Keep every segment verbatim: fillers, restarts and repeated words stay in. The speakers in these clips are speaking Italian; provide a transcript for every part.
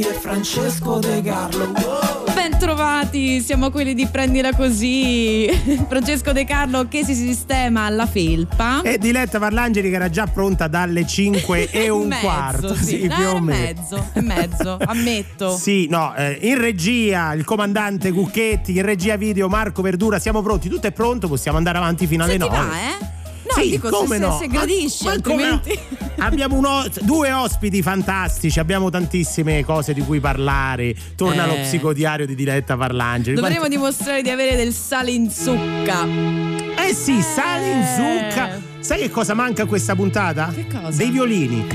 Guerin e Francesco De Carlo. Wow. Ben trovati, siamo quelli di Prendila Così. Francesco De Carlo che si sistema alla felpa e Diletta Parlangeli che era già pronta dalle cinque e un mezzo, quarto sì, sì, più o meno. mezzo, mezzo, ammetto. Sì, no, eh, in regia il comandante Cucchetti, in regia video Marco Verdura, siamo pronti, tutto è pronto, possiamo andare avanti fino alle nove. eh? No, sì, dico, come se, no? Se gradisce, ma, ma altrimenti... come no? Abbiamo uno, due ospiti fantastici, abbiamo tantissime cose di cui parlare. Torna eh. lo psicodiario di Diletta Parlangeli. Dovremmo Quanti... dimostrare di avere del sale in zucca. Eh sì, eh. sale in zucca. Sai che cosa manca a questa puntata? Che cosa? Dei violini.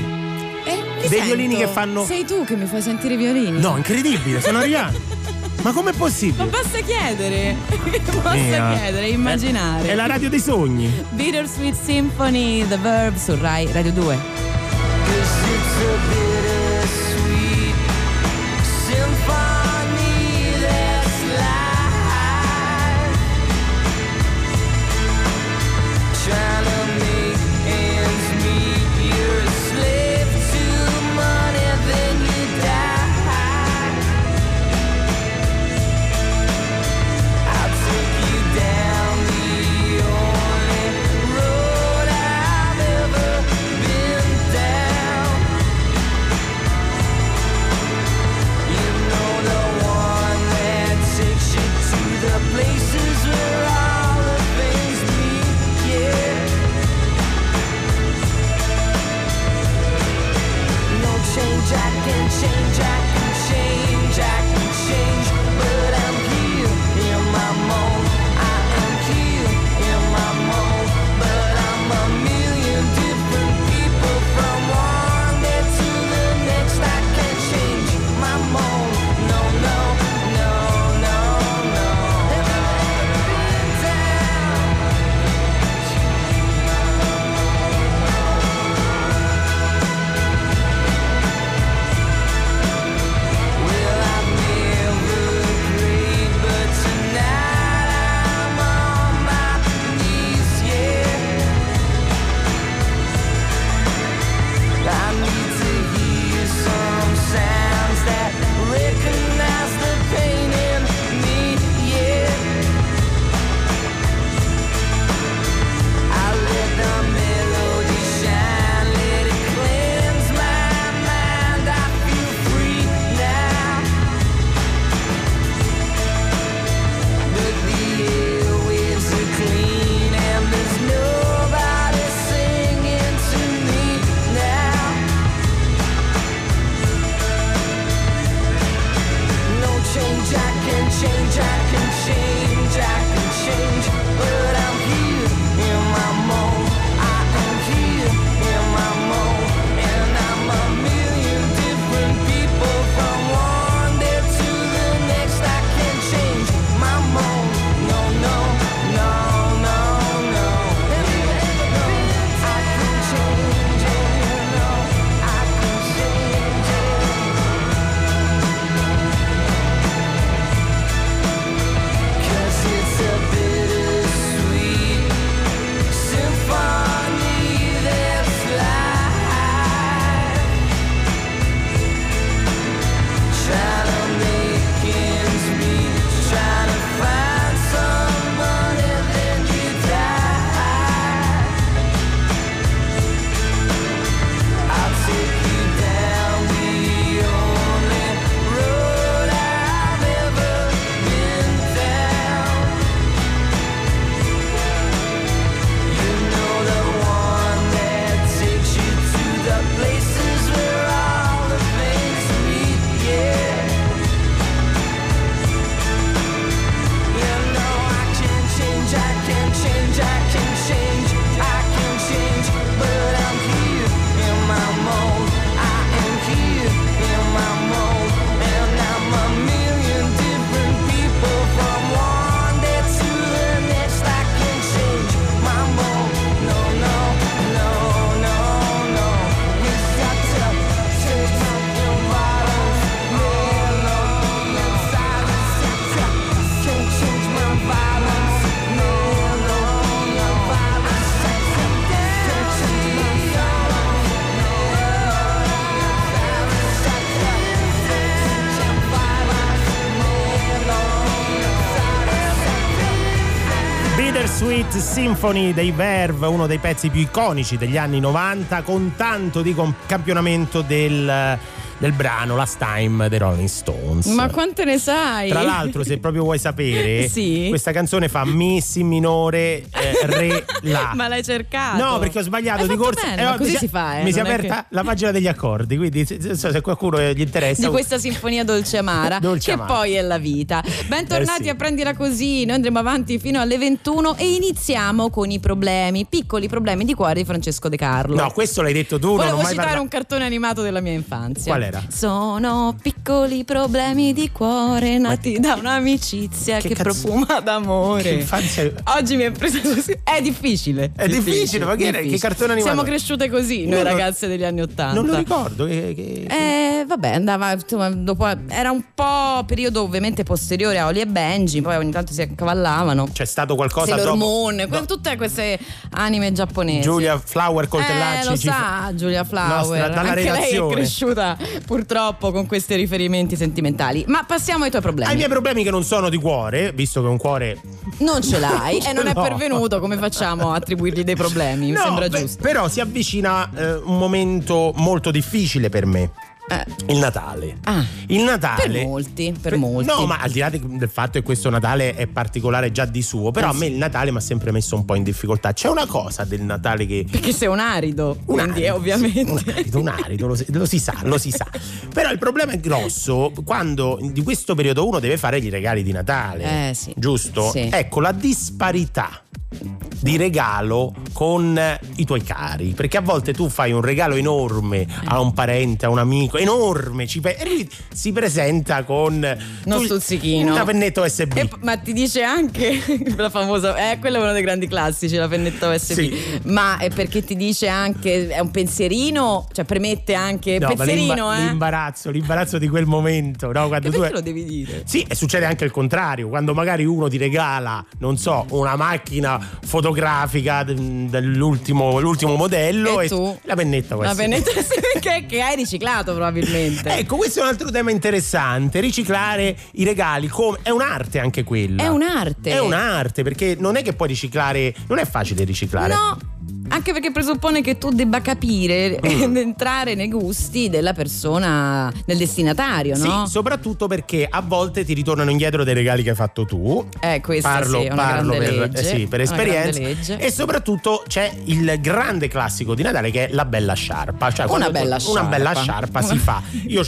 Eh, Dei sento. violini che fanno... Sei tu che mi fai sentire i violini? No, incredibile, sono arrivato. Ma com'è possibile? Ma basta chiedere, basta Mia. chiedere, immaginare. È la radio dei sogni. Bittersweet Symphony, The Verve su Rai Radio due. Bittersweet Symphony dei Verve, uno dei pezzi più iconici degli anni novanta, con tanto di campionamento del... del brano Last Time dei Rolling Stones. Ma quante ne sai? Tra l'altro, se proprio vuoi sapere, sì, questa canzone fa mi, si minore, eh, re, la. Ma l'hai cercato? No, perché ho sbagliato. Hai di corsa. Bene, eh, ma così dice, si fa. Eh, mi si è aperta che... la pagina degli accordi, quindi se, se qualcuno gli interessa. Di questa sinfonia dolce amara, dolce che amara. Poi è la vita. Bentornati eh sì. a Prendila Così. Noi andremo avanti fino alle ventuno e iniziamo con i problemi, piccoli problemi di cuore di Francesco De Carlo. No, questo l'hai detto tu. Volevo non ho mai citare parla... un cartone animato della mia infanzia. Qual è? Sono piccoli problemi di cuore nati da un'amicizia che, che profuma d'amore. Che oggi mi è presa così. È difficile. È difficile, difficile. Ma che, difficile. Che cartone animato? Siamo cresciute così noi, noi ragazze degli anni ottanta. Non lo ricordo. Che, che... Eh, vabbè, andava insomma, dopo, era un po' periodo ovviamente posteriore a Ollie e Benji, poi ogni tanto si accavallavano. C'è stato qualcosa Sailor Moon, dopo... no. tutte queste anime giapponesi. Giulia Flower col Coltellacci. Eh, lo sa, Giulia Flower. Nostra, dalla anche relazione. Lei è cresciuta purtroppo con questi riferimenti sentimentali. Ma passiamo ai tuoi problemi. Ai miei problemi, che non sono di cuore, visto che un cuore non ce l'hai non e non è pervenuto, come facciamo a attribuirgli dei problemi? No, mi sembra beh, giusto. Però si avvicina eh, un momento molto difficile per me. Eh. Il Natale. Ah, il Natale. Per molti, per, per molti. No, ma al di là di, del fatto che questo Natale è particolare già di suo, però eh sì. a me il Natale mi ha sempre messo un po' in difficoltà. C'è una cosa del Natale che. Perché sei un arido, un quindi arido, è ovviamente. Un arido, un arido, lo, lo si sa, lo si sa. Però il problema è grosso quando di questo periodo uno deve fare gli regali di Natale. Eh sì. Giusto? Sì. Ecco, la disparità di regalo con i tuoi cari, perché a volte tu fai un regalo enorme a un parente, a un amico enorme, ci pe- e lui si presenta con uno stuzzichino, una pennetta U S B e, ma ti dice anche la famosa eh, quello è uno dei grandi classici, la pennetta U S B sì. ma è perché ti dice anche è un pensierino, cioè premette anche no, pensierino l'imba- eh. l'imbarazzo l'imbarazzo di quel momento, no? Quando tu perché è... lo devi dire sì, e succede anche il contrario quando magari uno ti regala, non so, una macchina fotografica dell'ultimo l'ultimo modello e, e tu la pennetta questa. La pennetta che, che hai riciclato probabilmente. Ecco, questo è un altro tema interessante, riciclare i regali, come è un'arte anche quella. È un'arte. È un'arte perché non è che puoi riciclare, non è facile riciclare. No. Anche perché presuppone che tu debba capire mm. entrare nei gusti della persona, del destinatario, no? Sì, soprattutto perché a volte ti ritornano indietro dei regali che hai fatto tu. Eh, questa parlo, sì, è una parlo grande per, legge, eh, sì, per esperienza. E soprattutto c'è il grande classico di Natale che è la bella sciarpa. Cioè, una, bella tu, sciarpa. una bella sciarpa si fa. Io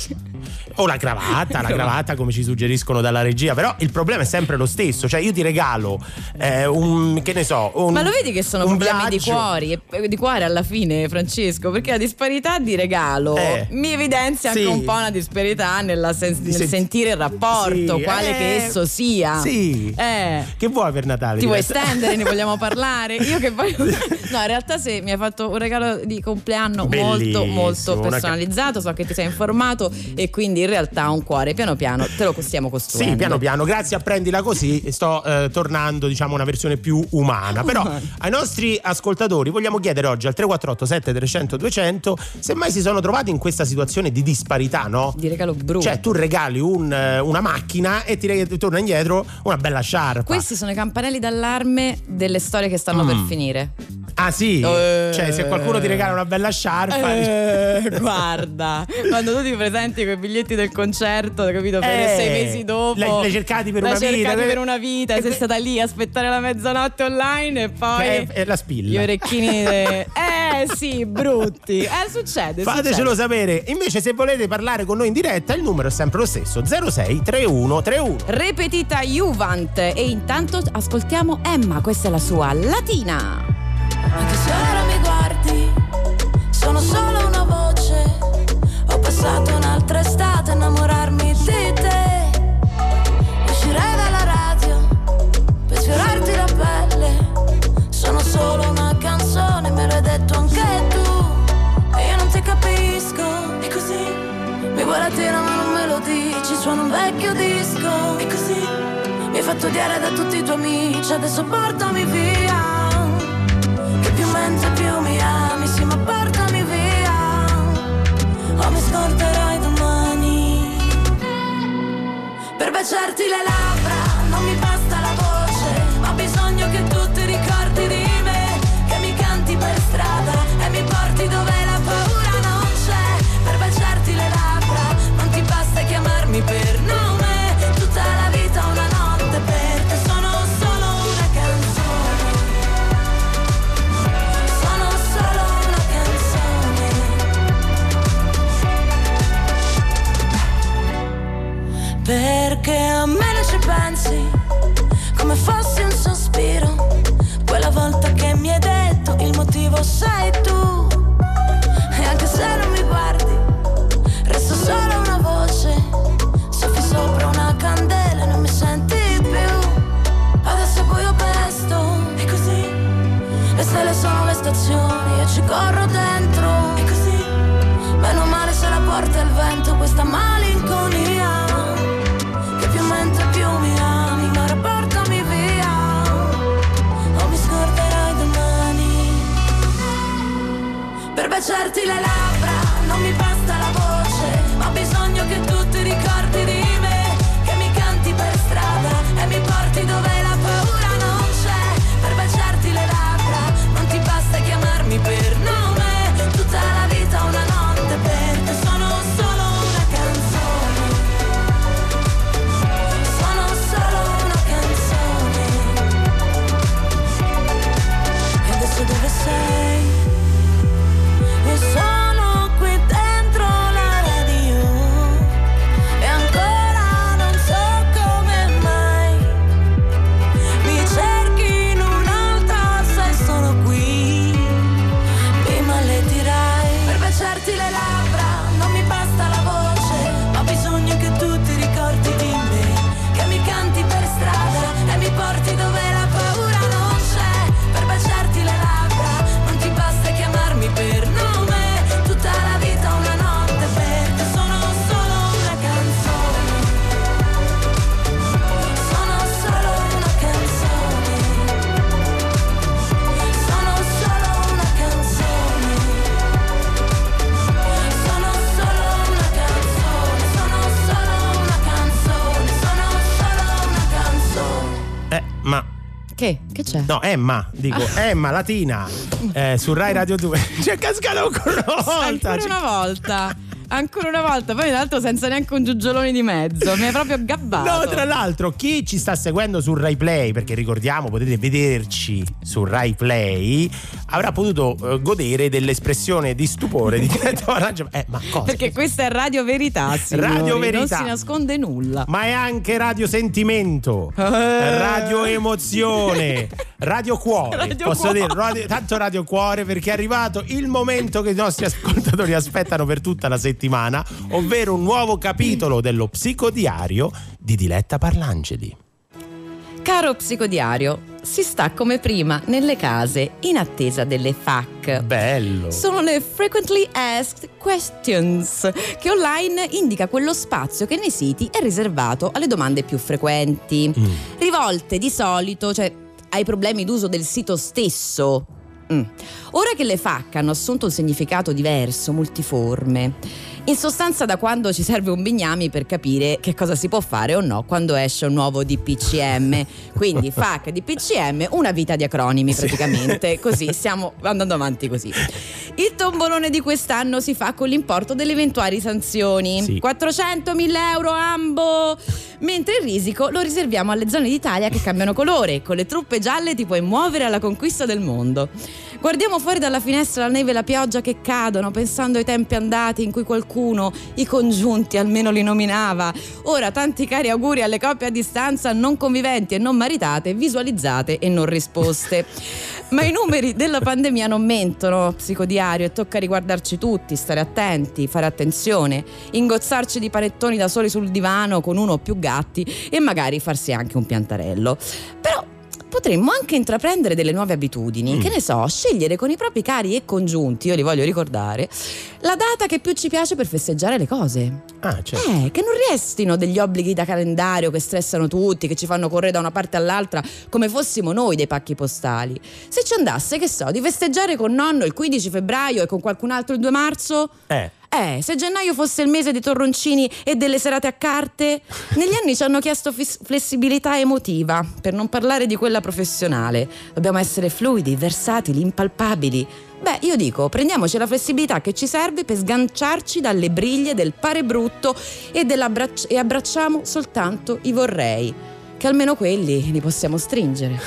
o la cravatta, la cravatta come ci suggeriscono dalla regia, però il problema è sempre lo stesso, cioè io ti regalo eh, un che ne so, un, ma lo vedi che sono problemi viaggio. di cuori, di cuore alla fine, Francesco, perché la disparità di regalo eh, mi evidenzia sì. anche un po' una disparità nella sen- nel Se- sentire il rapporto, sì, quale eh, che esso sia. Sì. Eh. Che vuoi per Natale? Ti vuoi stendere, ne vogliamo parlare? Io che voglio No, in realtà se mi hai fatto un regalo di compleanno bellissimo, molto molto personalizzato, so che ti sei informato e quindi in realtà un cuore piano piano te lo stiamo costruendo. Sì, piano piano, grazie a Prendila Così sto eh, tornando diciamo una versione più umana, però oh. ai nostri ascoltatori vogliamo chiedere oggi al tre quattro otto sette trecento duecento se mai si sono trovati in questa situazione di disparità, no? Di regalo brutto, cioè tu regali un, una macchina e ti reg- torna indietro una bella sciarpa. Questi sono i campanelli d'allarme delle storie che stanno mm. per finire. Ah sì? Eh, cioè se qualcuno ti regala una bella sciarpa eh, guarda, quando tu ti presenti con i biglietti del concerto, capito? Per eh, sei mesi dopo l'hai, l'hai cercati per l'hai una cercati vita l'hai cercati per una vita e sei que... stata lì a aspettare la mezzanotte online e poi e, e la spilla, gli orecchini de... eh sì, brutti, eh succede fatecelo succede. sapere. Invece se volete parlare con noi in diretta il numero è sempre lo stesso, zero sei trentuno trentuno. Repetita Juvent e intanto ascoltiamo Emma, questa è la sua Latina. Anche se ora mi guardi, sono solo una voce. Ho passato un'altra estate a innamorarmi di te. Uscirei dalla radio per sfiorarti la pelle. Sono solo una canzone, me l'hai detto anche tu. E io non ti capisco, è così. Mi vuoi la tira ma non me lo dici, suono un vecchio disco, è così. Mi hai fatto odiare da tutti i tuoi amici, adesso portami via. Più mi ami, sì, ma portami via, o mi scorderai domani. Per baciarti le labbra non mi basta la voce, ho bisogno che tu ti ricordi. ci pensi come fossi un sospiro, quella volta che mi hai detto il motivo sei tu, e anche se non mi guardi resto solo una voce, soffi sopra una candela e non mi senti più. Adesso è buio presto e così le stelle sono le stazioni, io ci corro dentro e così meno male se la porta il vento questa malinconia, che più mentre più mi ami ma ora portami via, o mi scorderai domani. Per baciarti le labbra non mi basta la voce, ho bisogno che tu ti ricordi di me, che mi canti per strada e mi porti dove la paura non c'è. Per baciarti le labbra non ti basta chiamarmi per nome, tutta la vita una notte sono solo una canzone, sono solo una canzone. E adesso dove sei? Io sono qui dentro la radio e ancora non so come mai mi cerchi in un'altra, sei solo qui, mi maledirai. Per baciarti le labbra porti dove la paura non c'è, per baciarti le labbra non ti basta chiamarmi per nome, tutta la vita una notte per te, sono solo una canzone, sono solo una canzone, sono solo una canzone, sono solo una canzone, sono solo una canzone, sono solo una canzone. Eh, ma che? Che c'è? No, Emma, dico ah. Emma Latina eh, su Rai Radio due. C'è cascata ancora una volta. Ancora una volta. Ancora una volta, poi tra l'altro senza neanche un giugiolone di mezzo, mi è proprio gabbato. No, tra l'altro chi ci sta seguendo su RaiPlay, perché ricordiamo potete vederci su RaiPlay, avrà potuto eh, godere dell'espressione di stupore di Diletta Parlangeli. Eh, ma cosa? Perché questa è Radio Verità, signori, Radio Verità. Non si nasconde nulla. Ma è anche Radio Sentimento, eh. Radio Emozione, Radio Cuore, radio posso cuore. dire, radio, tanto Radio Cuore, perché è arrivato il momento che i nostri ascoltatori aspettano per tutta la settimana. settimana, ovvero un nuovo capitolo dello psicodiario di Diletta Parlangeli. Caro psicodiario, si sta come prima nelle case in attesa delle F A Q. Bello! Sono le Frequently Asked Questions, che online indica quello spazio che nei siti è riservato alle domande più frequenti, mm. rivolte di solito, cioè, ai problemi d'uso del sito stesso. Mm. Ora che le F A Q hanno assunto un significato diverso, multiforme, in sostanza da quando ci serve un bignami per capire che cosa si può fare o no quando esce un nuovo D P C M, quindi F A Q, D P C M, una vita di acronimi praticamente, sì. Così stiamo andando avanti così. Il tombolone di quest'anno si fa con l'importo delle eventuali sanzioni, sì. quattrocentomila euro ambo, mentre il risico lo riserviamo alle zone d'Italia che cambiano colore, con le truppe gialle ti puoi muovere alla conquista del mondo. Guardiamo fuori dalla finestra la neve e la pioggia che cadono, pensando ai tempi andati in cui qualcuno i congiunti almeno li nominava. Ora tanti cari auguri alle coppie a distanza non conviventi e non maritate, visualizzate e non risposte. Ma i numeri della pandemia non mentono, psicodiario, e tocca riguardarci tutti, stare attenti, fare attenzione, ingozzarci di panettoni da soli sul divano con uno o più gatti e magari farsi anche un piantarello. Però potremmo anche intraprendere delle nuove abitudini, mm. che ne so, scegliere con i propri cari e congiunti, io li voglio ricordare, la data che più ci piace per festeggiare le cose. Ah, certo. Eh, che non restino degli obblighi da calendario che stressano tutti, che ci fanno correre da una parte all'altra come fossimo noi dei pacchi postali. Se ci andasse, che so, di festeggiare con nonno il quindici febbraio e con qualcun altro il due marzo? Eh. Eh, se gennaio fosse il mese dei torroncini e delle serate a carte. Negli anni ci hanno chiesto fis- flessibilità emotiva, per non parlare di quella professionale. Dobbiamo essere fluidi, versatili, impalpabili. Beh, io dico, prendiamoci la flessibilità che ci serve per sganciarci dalle briglie del pare brutto e, e abbracciamo soltanto i vorrei, che almeno quelli li possiamo stringere.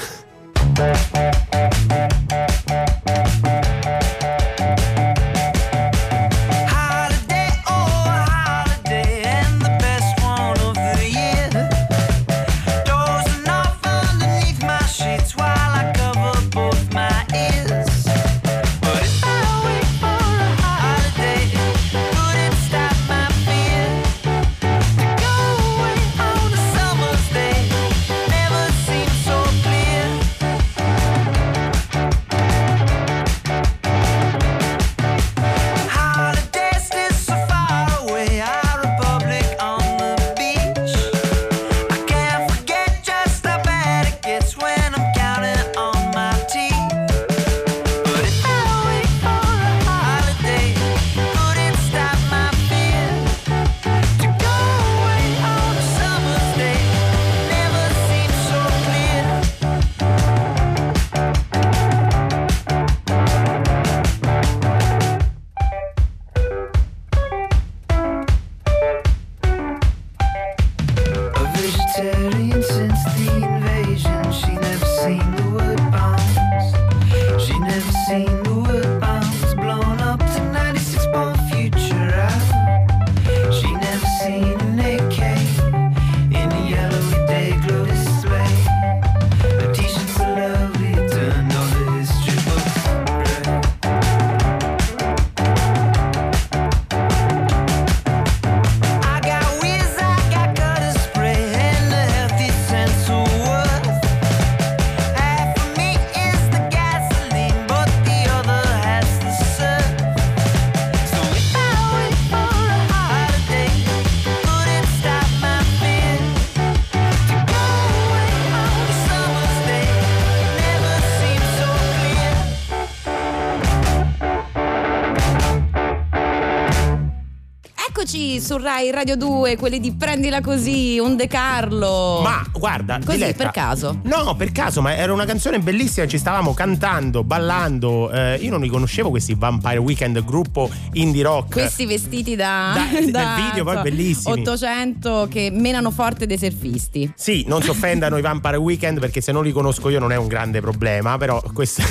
Eccoci su Rai Radio due, quelli di Prendila Così, un De Carlo. Ma guarda, così Diletta, per caso? No, per caso, ma era una canzone bellissima, ci stavamo cantando, ballando. Eh, io non li conoscevo questi Vampire Weekend, gruppo indie rock. Questi vestiti da, da, da, da video, poi bellissimi. ottocento che menano forte dei surfisti. Sì, non si offendano i Vampire Weekend, perché se non li conosco io non è un grande problema, però questa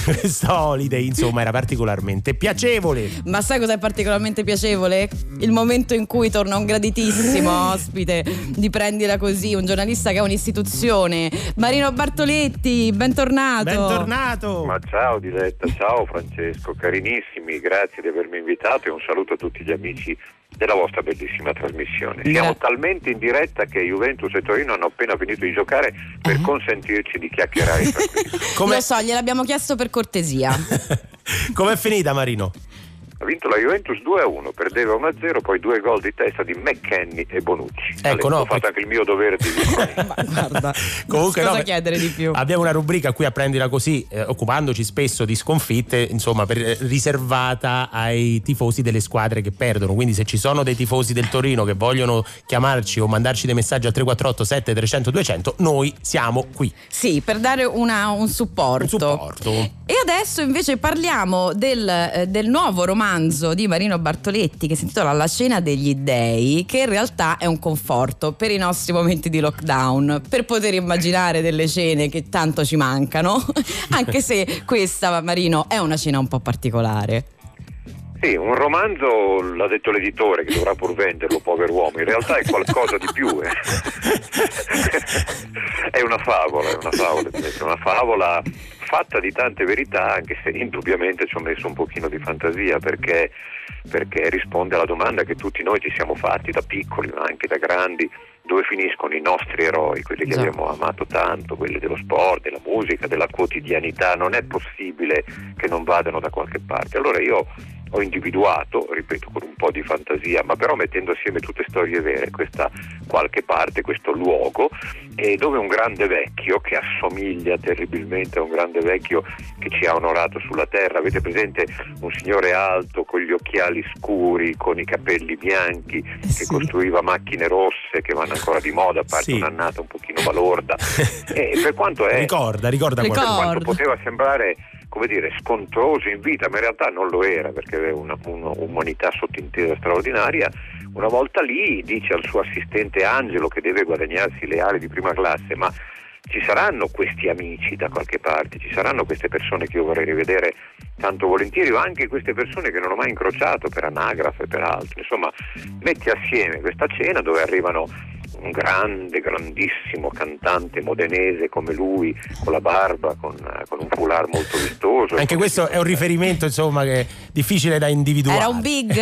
holiday, insomma, era particolarmente piacevole. Ma sai cos'è particolarmente piacevole? Il momento in cui torna un graditissimo ospite di Prendila Così, un giornalista che è un'istituzione, Marino Bartoletti, bentornato. Bentornato. Ma ciao Diletta, ciao Francesco, carinissimi, grazie di avermi invitato e un saluto a tutti gli amici della vostra bellissima trasmissione. Siamo eh. talmente in diretta che Juventus e Torino hanno appena finito di giocare per eh. consentirci di chiacchierare. Come... Lo so, gliel'abbiamo chiesto per cortesia. Com'è finita, Marino? Ha vinto la Juventus due a uno, perdeva uno a zero, poi due gol di testa di McKennie e Bonucci. Ecco, allora, no, ho fatto anche il mio dovere di Ma guarda, comunque cosa no, chiedere di più? Abbiamo una rubrica qui a Prendila Così, eh, occupandoci spesso di sconfitte, insomma, per, eh, riservata ai tifosi delle squadre che perdono. Quindi se ci sono dei tifosi del Torino che vogliono chiamarci o mandarci dei messaggi al tre quattro otto sette tre zero zero duecento, noi siamo qui. Sì, per dare una, un supporto. Un supporto. E adesso invece parliamo del, eh, del nuovo romanzo di Marino Bartoletti che si intitola La cena degli dei, che in realtà è un conforto per i nostri momenti di lockdown, per poter immaginare delle cene che tanto ci mancano, anche se questa, Marino, è una cena un po' particolare. Sì, un romanzo, l'ha detto l'editore che dovrà pur venderlo, povero uomo, in realtà è qualcosa di più, eh. È una favola, è una favola, è una favola fatta di tante verità, anche se indubbiamente ci ho messo un pochino di fantasia, perché, perché risponde alla domanda che tutti noi ci siamo fatti da piccoli ma anche da grandi: dove finiscono i nostri eroi, quelli che abbiamo amato tanto, quelli dello sport, della musica, della quotidianità? Non è possibile che non vadano da qualche parte. Allora io ho individuato, ripeto, con un po' di fantasia, ma però mettendo assieme tutte storie vere, questa qualche parte, questo luogo, e dove un grande vecchio che assomiglia terribilmente a un grande vecchio che ci ha onorato sulla terra, avete presente un signore alto con gli occhiali scuri, con i capelli bianchi, che sì. costruiva macchine rosse che vanno ancora di moda, a parte sì. un'annata un pochino balorda, e per quanto è ricorda, ricorda, ricorda. Per quanto poteva sembrare, come dire, scontroso in vita, ma in realtà non lo era, perché aveva una, un'umanità sottintesa straordinaria. Una volta lì dice al suo assistente Angelo, che deve guadagnarsi le aree di prima classe: ma ci saranno questi amici da qualche parte, ci saranno queste persone che io vorrei rivedere tanto volentieri, ma anche queste persone che non ho mai incrociato per anagrafe, per altro. Insomma, metti assieme questa cena dove arrivano un grande, grandissimo cantante modenese come lui, con la barba, con, con un foulard molto vistoso. Anche questo è un riferimento, insomma, che è difficile da individuare. Era un big?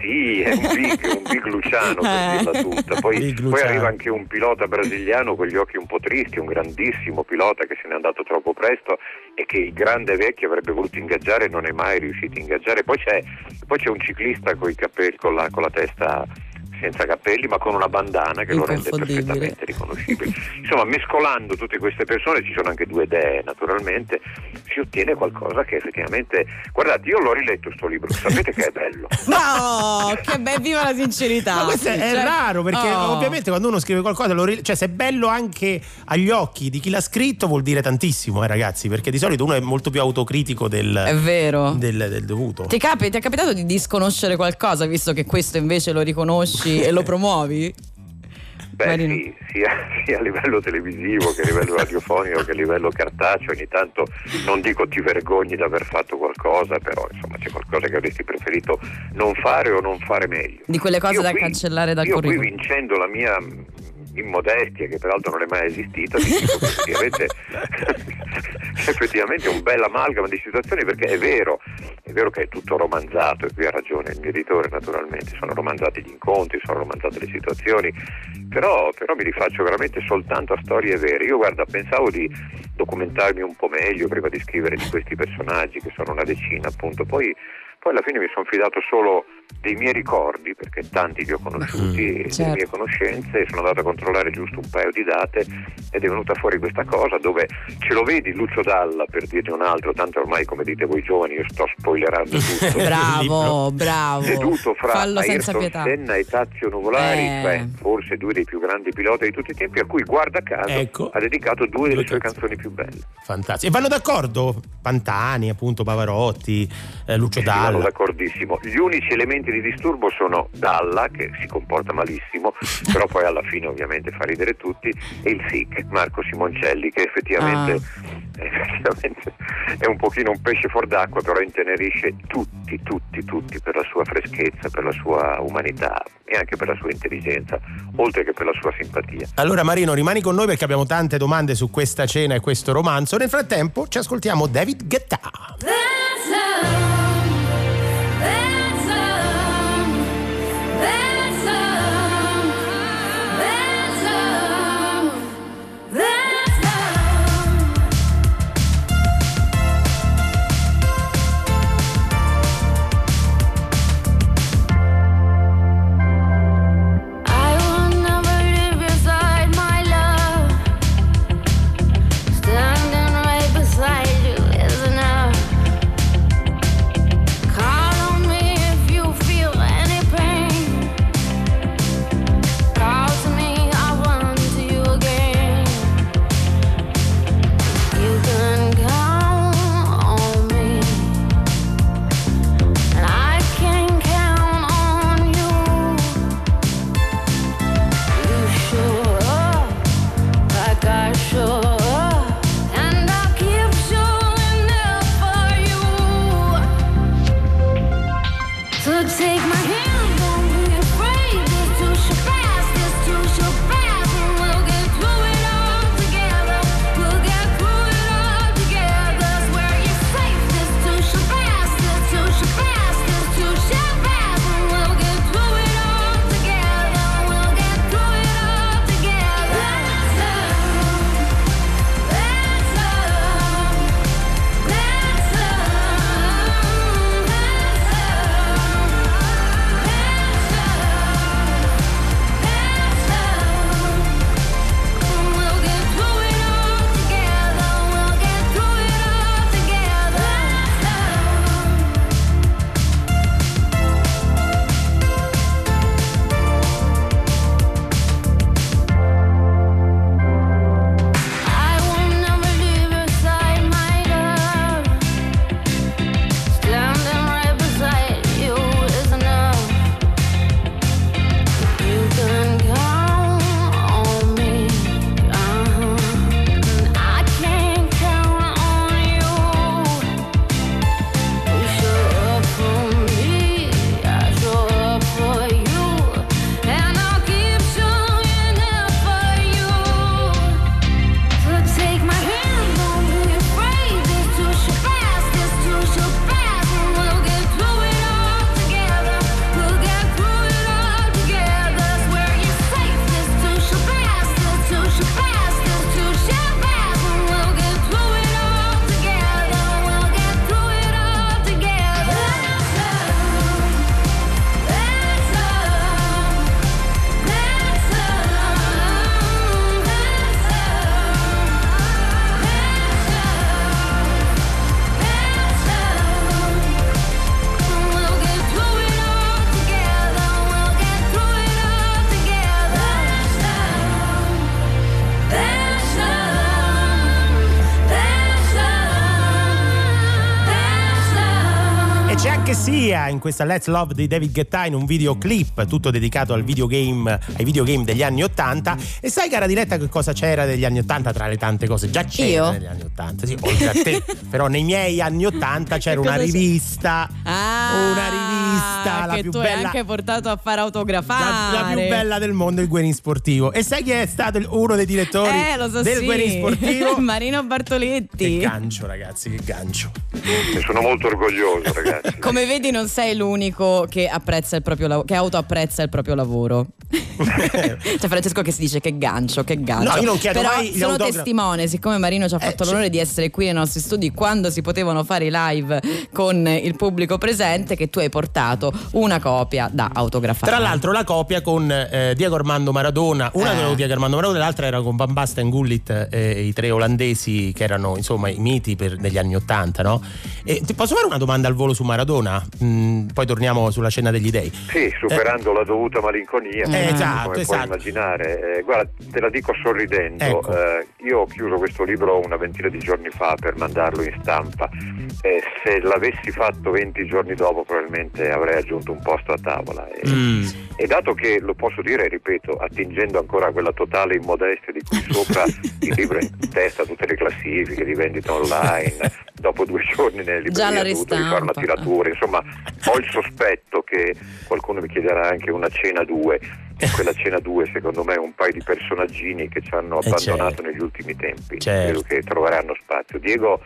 Sì, è un big, un big Luciano, per dirla tutta. Poi, big Luciano. Poi arriva anche un pilota brasiliano con gli occhi un po' tristi, un grandissimo pilota che se n'è andato troppo presto e che il grande vecchio avrebbe voluto ingaggiare e non è mai riuscito a ingaggiare. Poi c'è, poi c'è un ciclista coi capelli, con la, con la testa senza capelli, ma con una bandana che lo rende perfettamente riconoscibile. Insomma, mescolando tutte queste persone, ci sono anche due dee, naturalmente, si ottiene qualcosa che effettivamente... Guardate, io l'ho riletto sto libro, sapete che è bello. No, che be- viva la sincerità. Ma questo è, cioè, è raro, perché oh. ovviamente quando uno scrive qualcosa, lo rile- cioè se è bello anche agli occhi di chi l'ha scritto, vuol dire tantissimo, eh ragazzi, perché di solito uno è molto più autocritico del, è vero. del, del dovuto. Ti, capi- ti è capitato di disconoscere qualcosa, visto che questo invece lo riconosci e lo promuovi? Beh, sì, sia, sia a livello televisivo che a livello radiofonico che a livello cartaceo. Ogni tanto, non dico ti vergogni di aver fatto qualcosa, però insomma c'è qualcosa che avresti preferito non fare o non fare meglio. Di quelle cose io da qui, cancellare dal curriculum. Io qui, vincendo la mia immodestia, che peraltro non è mai esistita, vi dico che avete effettivamente un bel amalgama di situazioni, perché è vero, è vero che è tutto romanzato, e qui ha ragione il mio editore, naturalmente, sono romanzati gli incontri, sono romanzate le situazioni, però, però mi rifaccio veramente soltanto a storie vere. Io, guarda, pensavo di documentarmi un po' meglio prima di scrivere di questi personaggi, che sono una decina appunto, poi, poi alla fine mi sono fidato solo dei miei ricordi, perché tanti li ho conosciuti, e certo. delle mie conoscenze, sono andato a controllare giusto un paio di date ed è venuta fuori questa cosa dove ce lo vedi Lucio Dalla, per dirne un altro, tanto ormai come dite voi giovani io sto spoilerando tutto. Bravo, bravo. Seduto fra Fallo Ayrton Senna e Tazio Nuvolari, eh. cioè, forse due dei più grandi piloti di tutti i tempi, a cui guarda caso ecco. ha dedicato due delle sue canzoni più belle. Fantastico. E vanno d'accordo Pantani, appunto, Pavarotti, eh, Lucio sì, Dalla. Vanno d'accordissimo. Gli unici elementi di disturbo sono Dalla, che si comporta malissimo però poi alla fine ovviamente fa ridere tutti, e il S I C Marco Simoncelli, che effettivamente, ah. effettivamente è un pochino un pesce fuor d'acqua, però intenerisce tutti tutti tutti per la sua freschezza, per la sua umanità e anche per la sua intelligenza, oltre che per la sua simpatia. Allora Marino, rimani con noi perché abbiamo tante domande su questa cena e questo romanzo. Nel frattempo ci ascoltiamo David Guetta. In questa Let's Love di David Guetta, in un videoclip tutto dedicato al videogame, ai videogame degli anni ottanta. E sai, cara Diletta, che cosa c'era degli anni ottanta? Tra le tante cose già c'era Io? negli anni ottanta, sì, oltre a te però nei miei anni ottanta c'era una rivista, ah, una rivista la che più tu bella, hai anche portato a fare autografare, la, la più bella del mondo, il Guerin Sportivo. E sai chi è stato il, uno dei direttori eh, lo so, del sì. Guerin Sportivo? Marino Bartoletti. Che gancio, ragazzi, che gancio. Ne sono molto orgoglioso, ragazzi. Come vedi non sei l'unico che apprezza il proprio lavoro, che autoapprezza il proprio lavoro. C'è Francesco che si dice che gancio, che gancio. No, io non chiedo però mai gli sono autogra- testimone, siccome Marino ci ha fatto eh, l'onore c'è... di essere qui nei nostri studi quando si potevano fare i live con il pubblico presente, che tu hai portato una copia da autografare. Tra l'altro la copia con eh, Diego Armando Maradona, una eh. con Diego Armando Maradona, l'altra era con Van Basten, Gullit, eh, i tre olandesi che erano insomma i miti per, negli anni ottanta, no? E ti posso fare una domanda al volo su Maradona? Mm, poi torniamo sulla cena degli dei. Sì, superando eh. la dovuta malinconia. Eh, esatto, come esatto. puoi immaginare, eh, guarda, te la dico sorridendo, ecco. eh, io ho chiuso questo libro una ventina di giorni fa per mandarlo in stampa, eh, se l'avessi fatto venti giorni dopo probabilmente avrei aggiunto un posto a tavola e, mm. e dato che lo posso dire, ripeto, attingendo ancora a quella totale immodestia di cui sopra, il libro è in testa a tutte le classifiche di vendita online, dopo due giorni nelle librerie ho dovuto rifare una tiratura, insomma ho il sospetto che qualcuno mi chiederà anche una cena due. Quella cena due secondo me è un paio di personaggini che ci hanno abbandonato eh, negli ultimi tempi, certo. credo che troveranno spazio. Diego,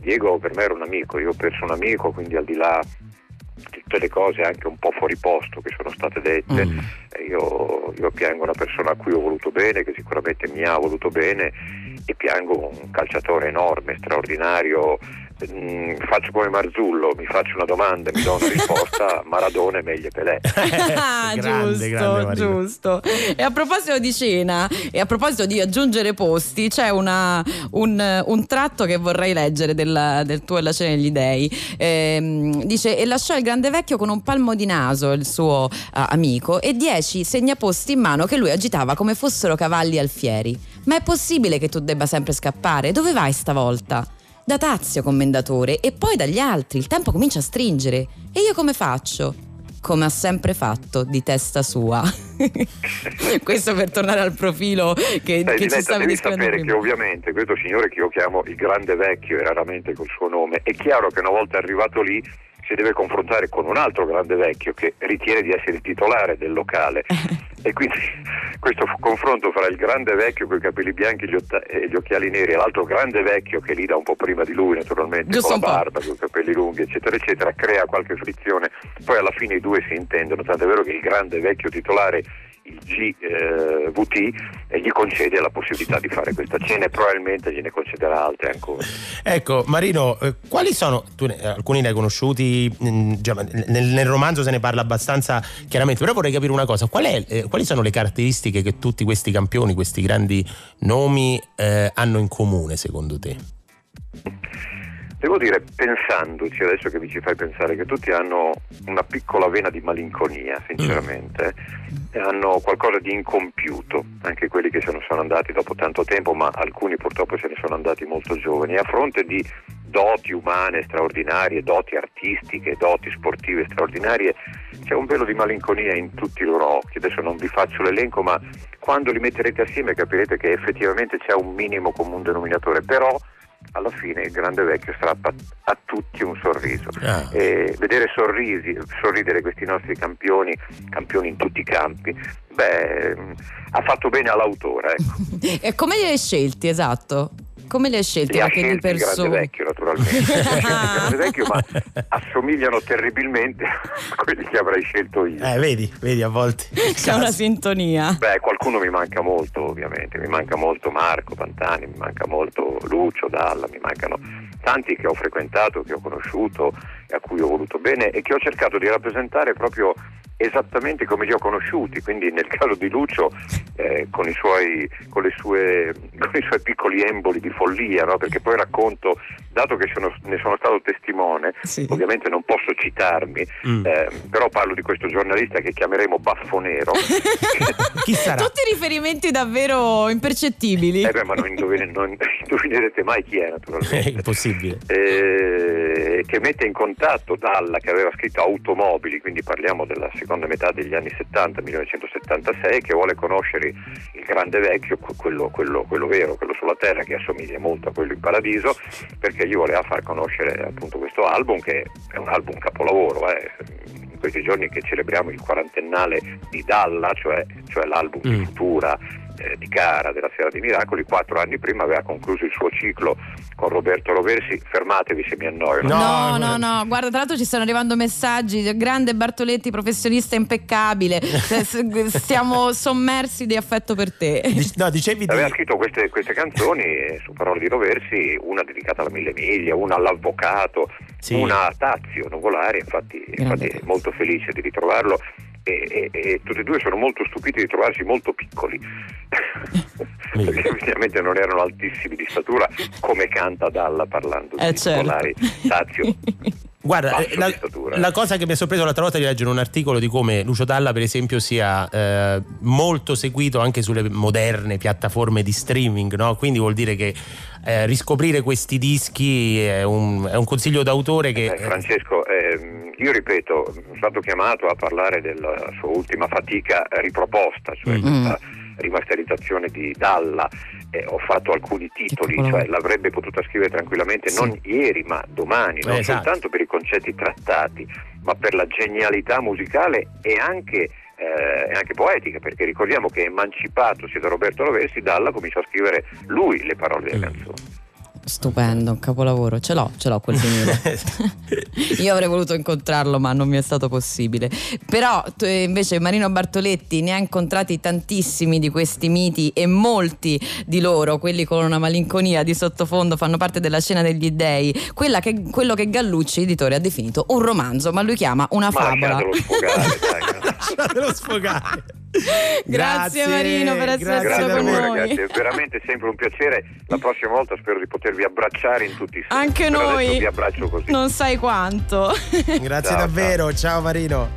Diego per me era un amico, io ho perso un amico, quindi al di là di tutte le cose anche un po' fuori posto che sono state dette, mm. io, io piango una persona a cui ho voluto bene, che sicuramente mi ha voluto bene, e piango un calciatore enorme, straordinario. Faccio come Marzullo, mi faccio una domanda, mi do una risposta. Maradona è meglio Pelé. grande, giusto, grande giusto. E a proposito di cena e a proposito di aggiungere posti, c'è una, un, un tratto che vorrei leggere della, del tuo La cena degli dei. Ehm, dice: e lasciò il grande vecchio con un palmo di naso, il suo uh, amico, e dieci segnaposti in mano che lui agitava come fossero cavalli alfieri. Ma è possibile che tu debba sempre scappare? Dove vai stavolta? Da Tazio, commendatore, e poi dagli altri. Il tempo comincia a stringere. E io come faccio? Come ha sempre fatto, di testa sua. Questo per tornare al profilo che, Beh, che ci stavi devi descrivendo sapere prima. Che ovviamente questo signore che io chiamo il grande vecchio, e raramente col suo nome, è chiaro che una volta arrivato lì si deve confrontare con un altro grande vecchio che ritiene di essere il titolare del locale e quindi questo confronto fra il grande vecchio con i capelli bianchi e gli occhiali neri e l'altro grande vecchio che lì da un po' prima di lui naturalmente Just con la barba, con i capelli lunghi eccetera eccetera, crea qualche frizione, poi alla fine i due si intendono, tant'è vero che il grande vecchio titolare, il G V T, eh, gli concede la possibilità di fare questa cena e probabilmente gliene concederà altre ancora. Ecco Marino, eh, quali sono, tu ne, alcuni ne hai conosciuti, mh, già, nel, nel romanzo se ne parla abbastanza chiaramente, però vorrei capire una cosa, qual è, eh, quali sono le caratteristiche che tutti questi campioni, questi grandi nomi eh, hanno in comune secondo te? Devo dire, pensandoci adesso che mi ci fai pensare, che tutti hanno una piccola vena di malinconia, sinceramente, e hanno qualcosa di incompiuto, anche quelli che se ne sono andati dopo tanto tempo, ma alcuni purtroppo se ne sono andati molto giovani, a fronte di doti umane straordinarie, doti artistiche, doti sportive straordinarie, c'è un velo di malinconia in tutti i loro occhi. Adesso non vi faccio l'elenco, ma quando li metterete assieme capirete che effettivamente c'è un minimo comune denominatore, però alla fine il grande vecchio strappa a tutti un sorriso. Ah. E vedere sorrisi, sorridere questi nostri campioni, campioni in tutti i campi, beh, ha fatto bene all'autore. Ecco. E come li hai scelti, esatto? Come li hai scelti? Li ha scelti perso... il grande vecchio naturalmente. Il grande vecchio, ma assomigliano terribilmente a quelli che avrei scelto io. Eh, vedi, vedi a volte c'è una sintonia. Beh, qualcuno mi manca molto ovviamente, mi manca molto Marco Pantani, mi manca molto Lucio Dalla, mi mancano tanti che ho frequentato, che ho conosciuto e a cui ho voluto bene e che ho cercato di rappresentare proprio esattamente come li ho conosciuti, quindi nel caso di Lucio eh, con i suoi con le sue con i suoi piccoli emboli di follia, no? Perché poi racconto, dato che sono, ne sono stato testimone, sì. ovviamente non posso citarmi, mm. eh, però parlo di questo giornalista che chiameremo Baffonero. Chi sarà? Tutti riferimenti davvero impercettibili. Eh beh, ma non, indovine, non indovinerete mai chi è, naturalmente. È impossibile. Eh, che mette in contatto Dalla, che aveva scritto Automobili, quindi parliamo della seconda metà degli anni settanta, millenovecentosettantasei, che vuole conoscere il grande vecchio, quello, quello, quello vero, quello sulla terra, che assomiglia molto a quello in paradiso, perché gli voleva far conoscere appunto questo album, che è un album capolavoro, eh. in questi giorni che celebriamo il quarantennale di Dalla, cioè, cioè l'album mm. di Futura, eh, di gara della Fiera dei Miracoli, quattro anni prima aveva concluso il suo ciclo con Roberto Roversi. Fermatevi se mi annoio. No, no, no, no. Guarda, tra l'altro ci stanno arrivando messaggi. Grande Bartoletti, professionista impeccabile. Siamo sommersi di affetto per te. No, dicevi di... Aveva scritto queste, queste canzoni su parole di Roversi, una dedicata alla Mille Miglia, una all'avvocato, sì, una a Tazio Nuvolari. Infatti, infatti molto felice di ritrovarlo. E, e, e tutti e due sono molto stupiti di trovarsi molto piccoli perché ovviamente non erano altissimi di statura, come canta Dalla parlando eh di certo. Polari, Tazio. Guarda, la, la cosa che mi ha sorpreso l'altra volta di leggere un articolo di come Lucio Dalla, per esempio, sia eh, molto seguito anche sulle moderne piattaforme di streaming, no? Quindi vuol dire che eh, riscoprire questi dischi è un, è un consiglio d'autore che... Eh, Francesco, eh, io ripeto, sono stato chiamato a parlare della sua ultima fatica riproposta, cioè mm. questa rimasterizzazione di Dalla. Eh, ho fatto alcuni titoli, cioè l'avrebbe potuta scrivere tranquillamente, sì, non ieri ma domani, non esatto. soltanto per i concetti trattati, ma per la genialità musicale e anche, eh, anche poetica, perché ricordiamo che emancipatosi da Roberto Roversi, Dalla cominciò a scrivere lui le parole delle canzoni. Stupendo, capolavoro, ce l'ho, ce l'ho quel vinile. Io avrei voluto incontrarlo ma non mi è stato possibile. Però invece Marino Bartoletti ne ha incontrati tantissimi di questi miti, e molti di loro, quelli con una malinconia di sottofondo, fanno parte della Cena degli Dei, quella che, quello che Gallucci, editore, ha definito un romanzo, ma lui chiama una favola. Lasciatelo sfogare, dai, lasciatelo sfogare. Grazie, grazie Marino per essere grazie, stato grazie con voi, noi ragazzi, è veramente sempre un piacere. La prossima volta spero di potervi abbracciare in tutti i sensi. Anche per noi vi abbraccio così, non sai quanto. Grazie, ciao, davvero, ciao. Ciao Marino.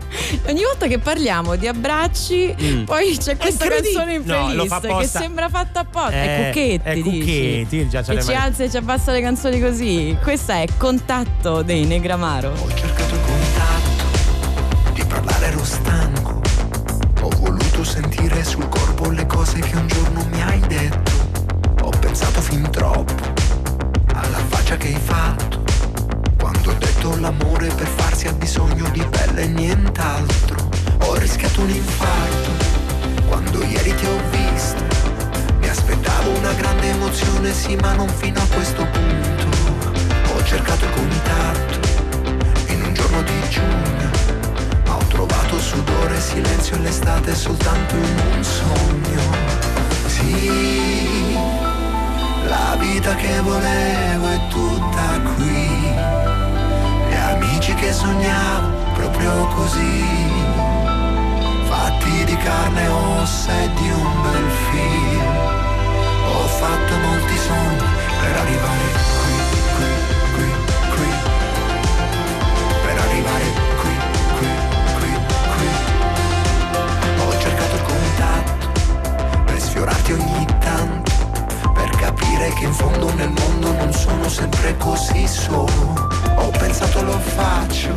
Ogni volta che parliamo di abbracci mm. poi c'è questa canzone in playlist no, che sembra fatta apposta. È Cucchetti, è Cucchetti già che ci alza e ci abbassa le canzoni così. Questa è Contatto dei Negramaro. Ho cercato il contatto, di parlare ero stanco, sentire sul corpo le cose che un giorno mi hai detto. Ho pensato fin troppo alla faccia che hai fatto quando ho detto l'amore per farsi ha bisogno di pelle e nient'altro. Ho rischiato un infarto quando ieri ti ho visto. Mi aspettavo una grande emozione, sì, ma non fino a questo punto. Ho cercato il contatto in un giorno di giugno, ho trovato sudore, silenzio e l'estate soltanto in un sogno. Sì, la vita che volevo è tutta qui, gli amici che sognavo proprio così, fatti di carne e ossa e di un bel film. Ho fatto molti sogni per arrivare qui, qui, qui, qui, per arrivare qui, qui. Per sfiorarti ogni tanto, per capire che in fondo nel mondo non sono sempre così solo. Ho pensato lo faccio,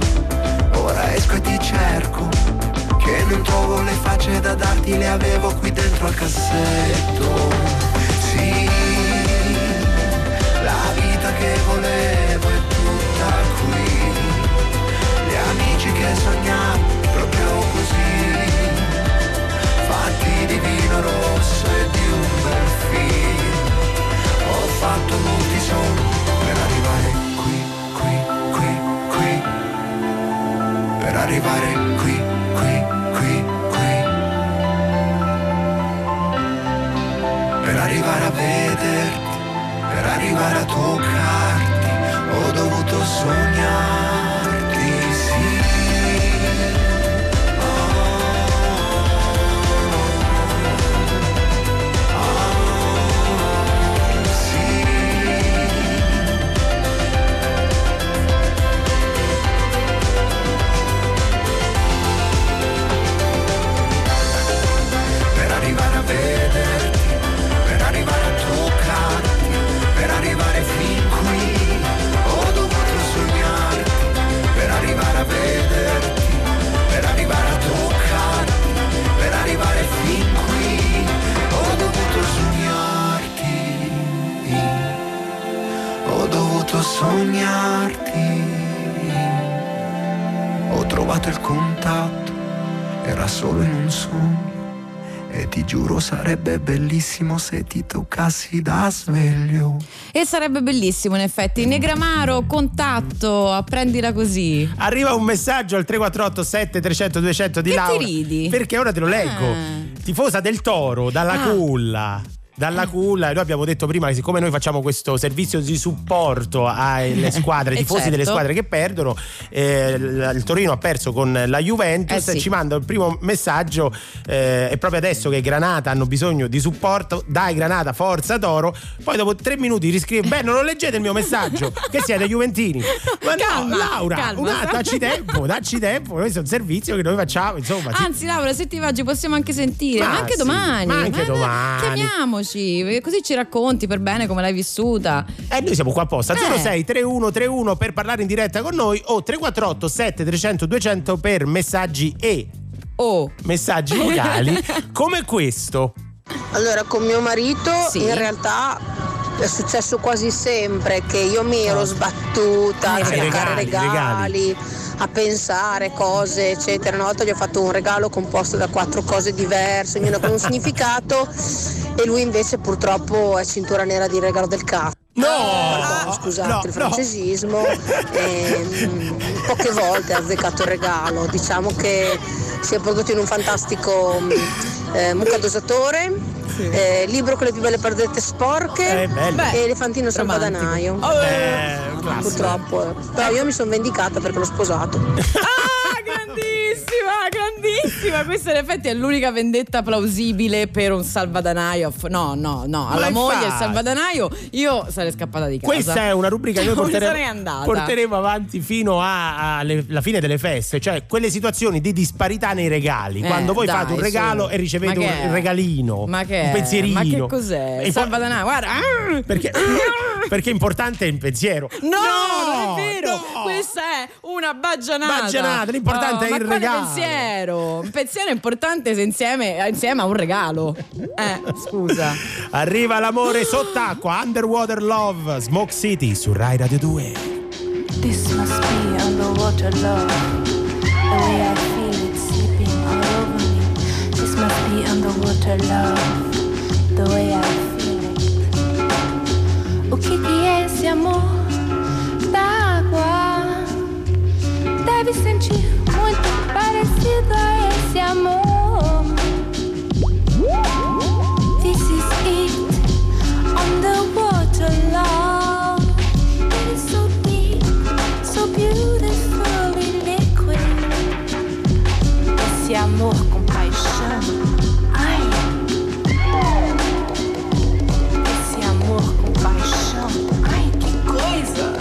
ora esco e ti cerco, che non trovo le facce da darti, le avevo qui dentro al cassetto. Sì, la vita che volevo è tutta qui, gli amici che sognavo proprio così, fatti di vino rosso e di un bel film. Ho fatto molti sogni per arrivare qui, qui, qui, qui, per arrivare qui, qui, qui, qui, per arrivare a vederti, per arrivare a toccarti. Ho dovuto sognarti, sì. Sognarti, ho trovato il contatto, era solo in un sogno, e E ti giuro sarebbe bellissimo se ti toccassi da sveglio. E sarebbe bellissimo, in effetti. Negramaro, Contatto, Prendila Così. Arriva un messaggio al tre quattro otto sette tre zero zero due zero zero di che Laura. Che ti ridi? Perché ora te lo leggo. Ah. Tifosa del Toro, dalla ah. culla. Dalla culla, e noi abbiamo detto prima che siccome noi facciamo questo servizio di supporto alle squadre, ai tifosi certo. delle squadre che perdono, eh, il Torino ha perso con la Juventus, eh sì. ci manda il primo messaggio, eh, è proprio adesso che Granata hanno bisogno di supporto, dai Granata, forza Toro. Poi dopo tre minuti riscrive: beh, non leggete il mio messaggio, che siete Juventini. Ma calma, no, Laura, calma. Una, dacci tempo, dacci tempo, questo è un servizio che noi facciamo, insomma. Anzi Laura, se ti va oggi possiamo anche sentire, ma, ma anche sì, domani, ma anche ma domani. Chiamiamo, così ci racconti per bene come l'hai vissuta. E eh, noi siamo qua apposta. eh. zero sei tre uno tre uno per parlare in diretta con noi, o tre quattro otto sette tre zero zero due zero zero per messaggi e o oh. messaggi vocali come questo. Allora, con mio marito sì. in realtà è successo quasi sempre che io mi ero sbattuta a cercare regali, regali, regali, a pensare cose eccetera. Una volta gli ho fatto un regalo composto da quattro cose diverse, ognuna con un significato, e lui invece purtroppo è cintura nera di Regalo del Cazzo. No, Pardon, scusate no, il francesismo. No. Ehm, poche volte ha azzeccato il regalo. Diciamo che si è prodotto in un fantastico eh, mucadosatore. Sì. Eh, libro con le più belle perdette sporche, eh, e Elefantino salvadanaio. Oh, eh, purtroppo. Però io mi sono vendicata perché l'ho sposato. Ah, grandissima, grandissima. Questa in effetti è l'unica vendetta plausibile per un salvadanaio. No, no, no. Alla ma moglie il salvadanaio io sarei scappata di casa. Questa è una rubrica che noi porteremo, porteremo avanti fino alla fine delle feste. Cioè quelle situazioni di disparità nei regali, eh, quando voi dai, fate un regalo sì. e ricevete un è? regalino. Ma che un pensierino. Ma che cos'è? E salvadanaio, guarda. Perché, perché è importante il pensiero. No, no, non è vero. No. Questa è una baggianata. Baggianata, l'importante oh, è il regalo. Pensiero. Un pensiero importante se insieme, insieme a un regalo. Eh, scusa. Arriva l'amore sott'acqua, Underwater Love, Smoke City su Rai Radio due. This must be underwater love. The way I feel it sleeping all over me. This must be underwater love. The way I feel it. Oh, che ti è esse amore d'acqua? Deve sentir muito parecido a esse amor. This is it, underwater love. It is so deep, so beautifully liquid. Esse amor com paixão. Ai, esse amor com paixão. Ai, que coisa!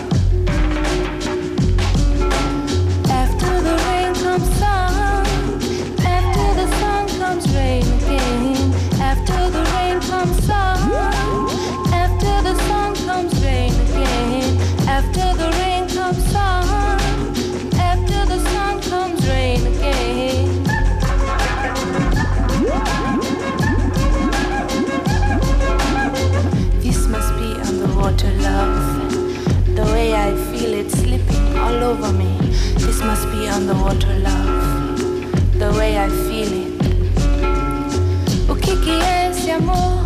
All over me, this must be underwater love. The way I feel it. O que que é esse amor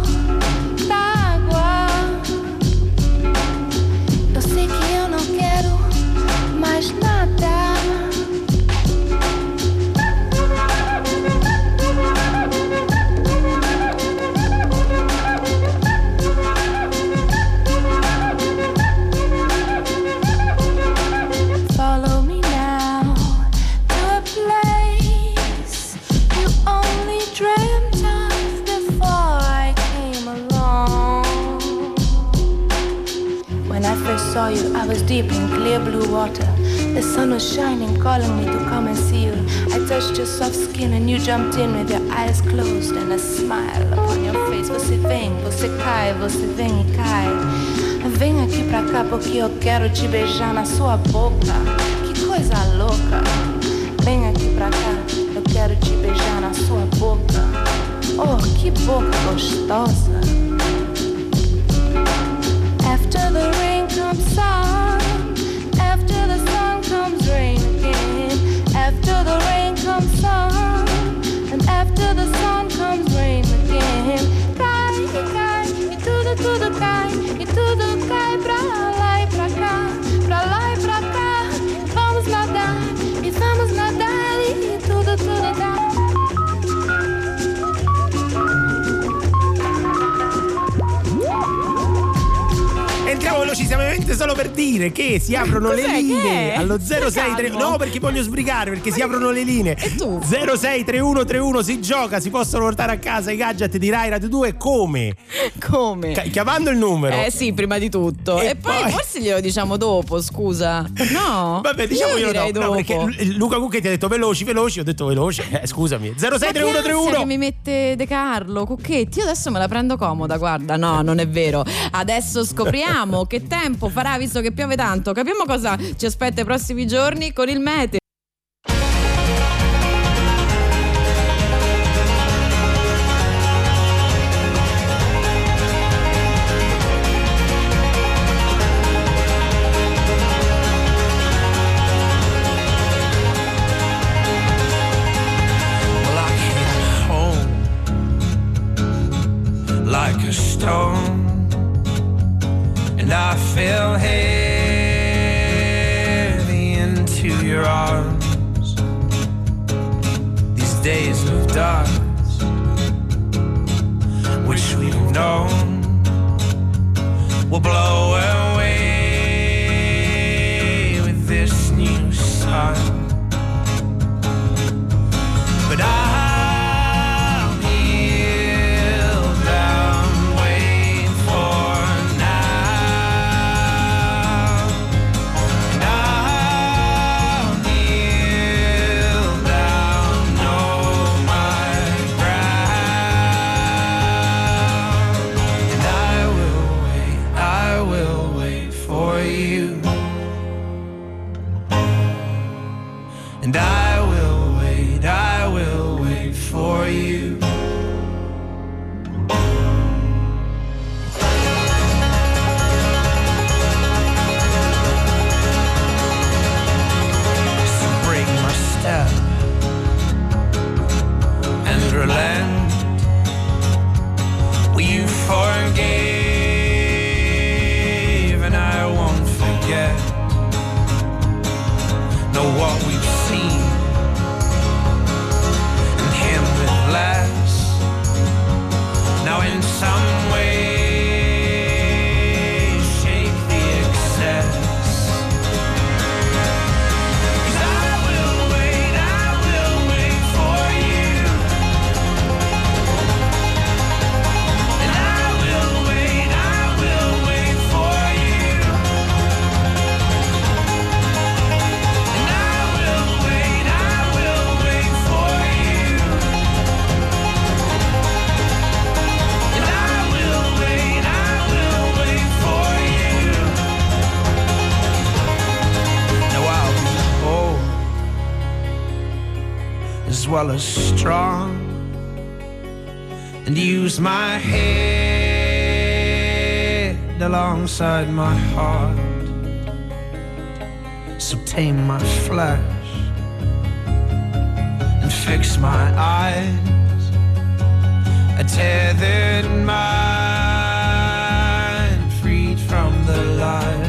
d'água? Eu sei que eu não quero mais nada. Saw you, I was deep in clear blue water. The sun was shining, calling me to come and see you. I touched your soft skin and you jumped in with your eyes closed and a smile upon your face. Você vem, você cai, você vem e cai. Vem aqui pra cá porque eu quero te beijar na sua boca. Que coisa louca. Vem aqui pra cá, eu quero te beijar na sua boca. Oh, que boca gostosa. After the rain comes sun, after the sun comes rain again, after the rain comes sun, and after the sun comes rain again. decisamente solo per dire che si aprono Cos'è? le linee allo zero sei tre No, perché voglio sbrigare, perché si aprono le linee. E tu? zero sei tre uno tre uno si gioca, si possono portare a casa i gadget di Rai Radio due come? Come? Chiamando il numero. Eh sì, prima di tutto. E, e poi, poi forse glielo diciamo dopo, scusa. No? Vabbè, diciamo io, io no, dopo. No, perché Luca Cucchetti ha detto veloci, veloci, ho detto veloce. Eh, scusami. zero sei tre uno tre uno Che mi mette De Carlo, Cucchetti, io adesso me la prendo comoda, guarda. No, non è vero. Adesso scopriamo che tempo farà, visto che piove tanto. Capiamo cosa ci aspetta i prossimi giorni con il meteo. And I fell heavy into your arms. These days of dust, which we've known, will blow away with this new sun. But I well as strong, and use my head alongside my heart, so tame my flesh and fix my eyes, a tethered mind freed from the light.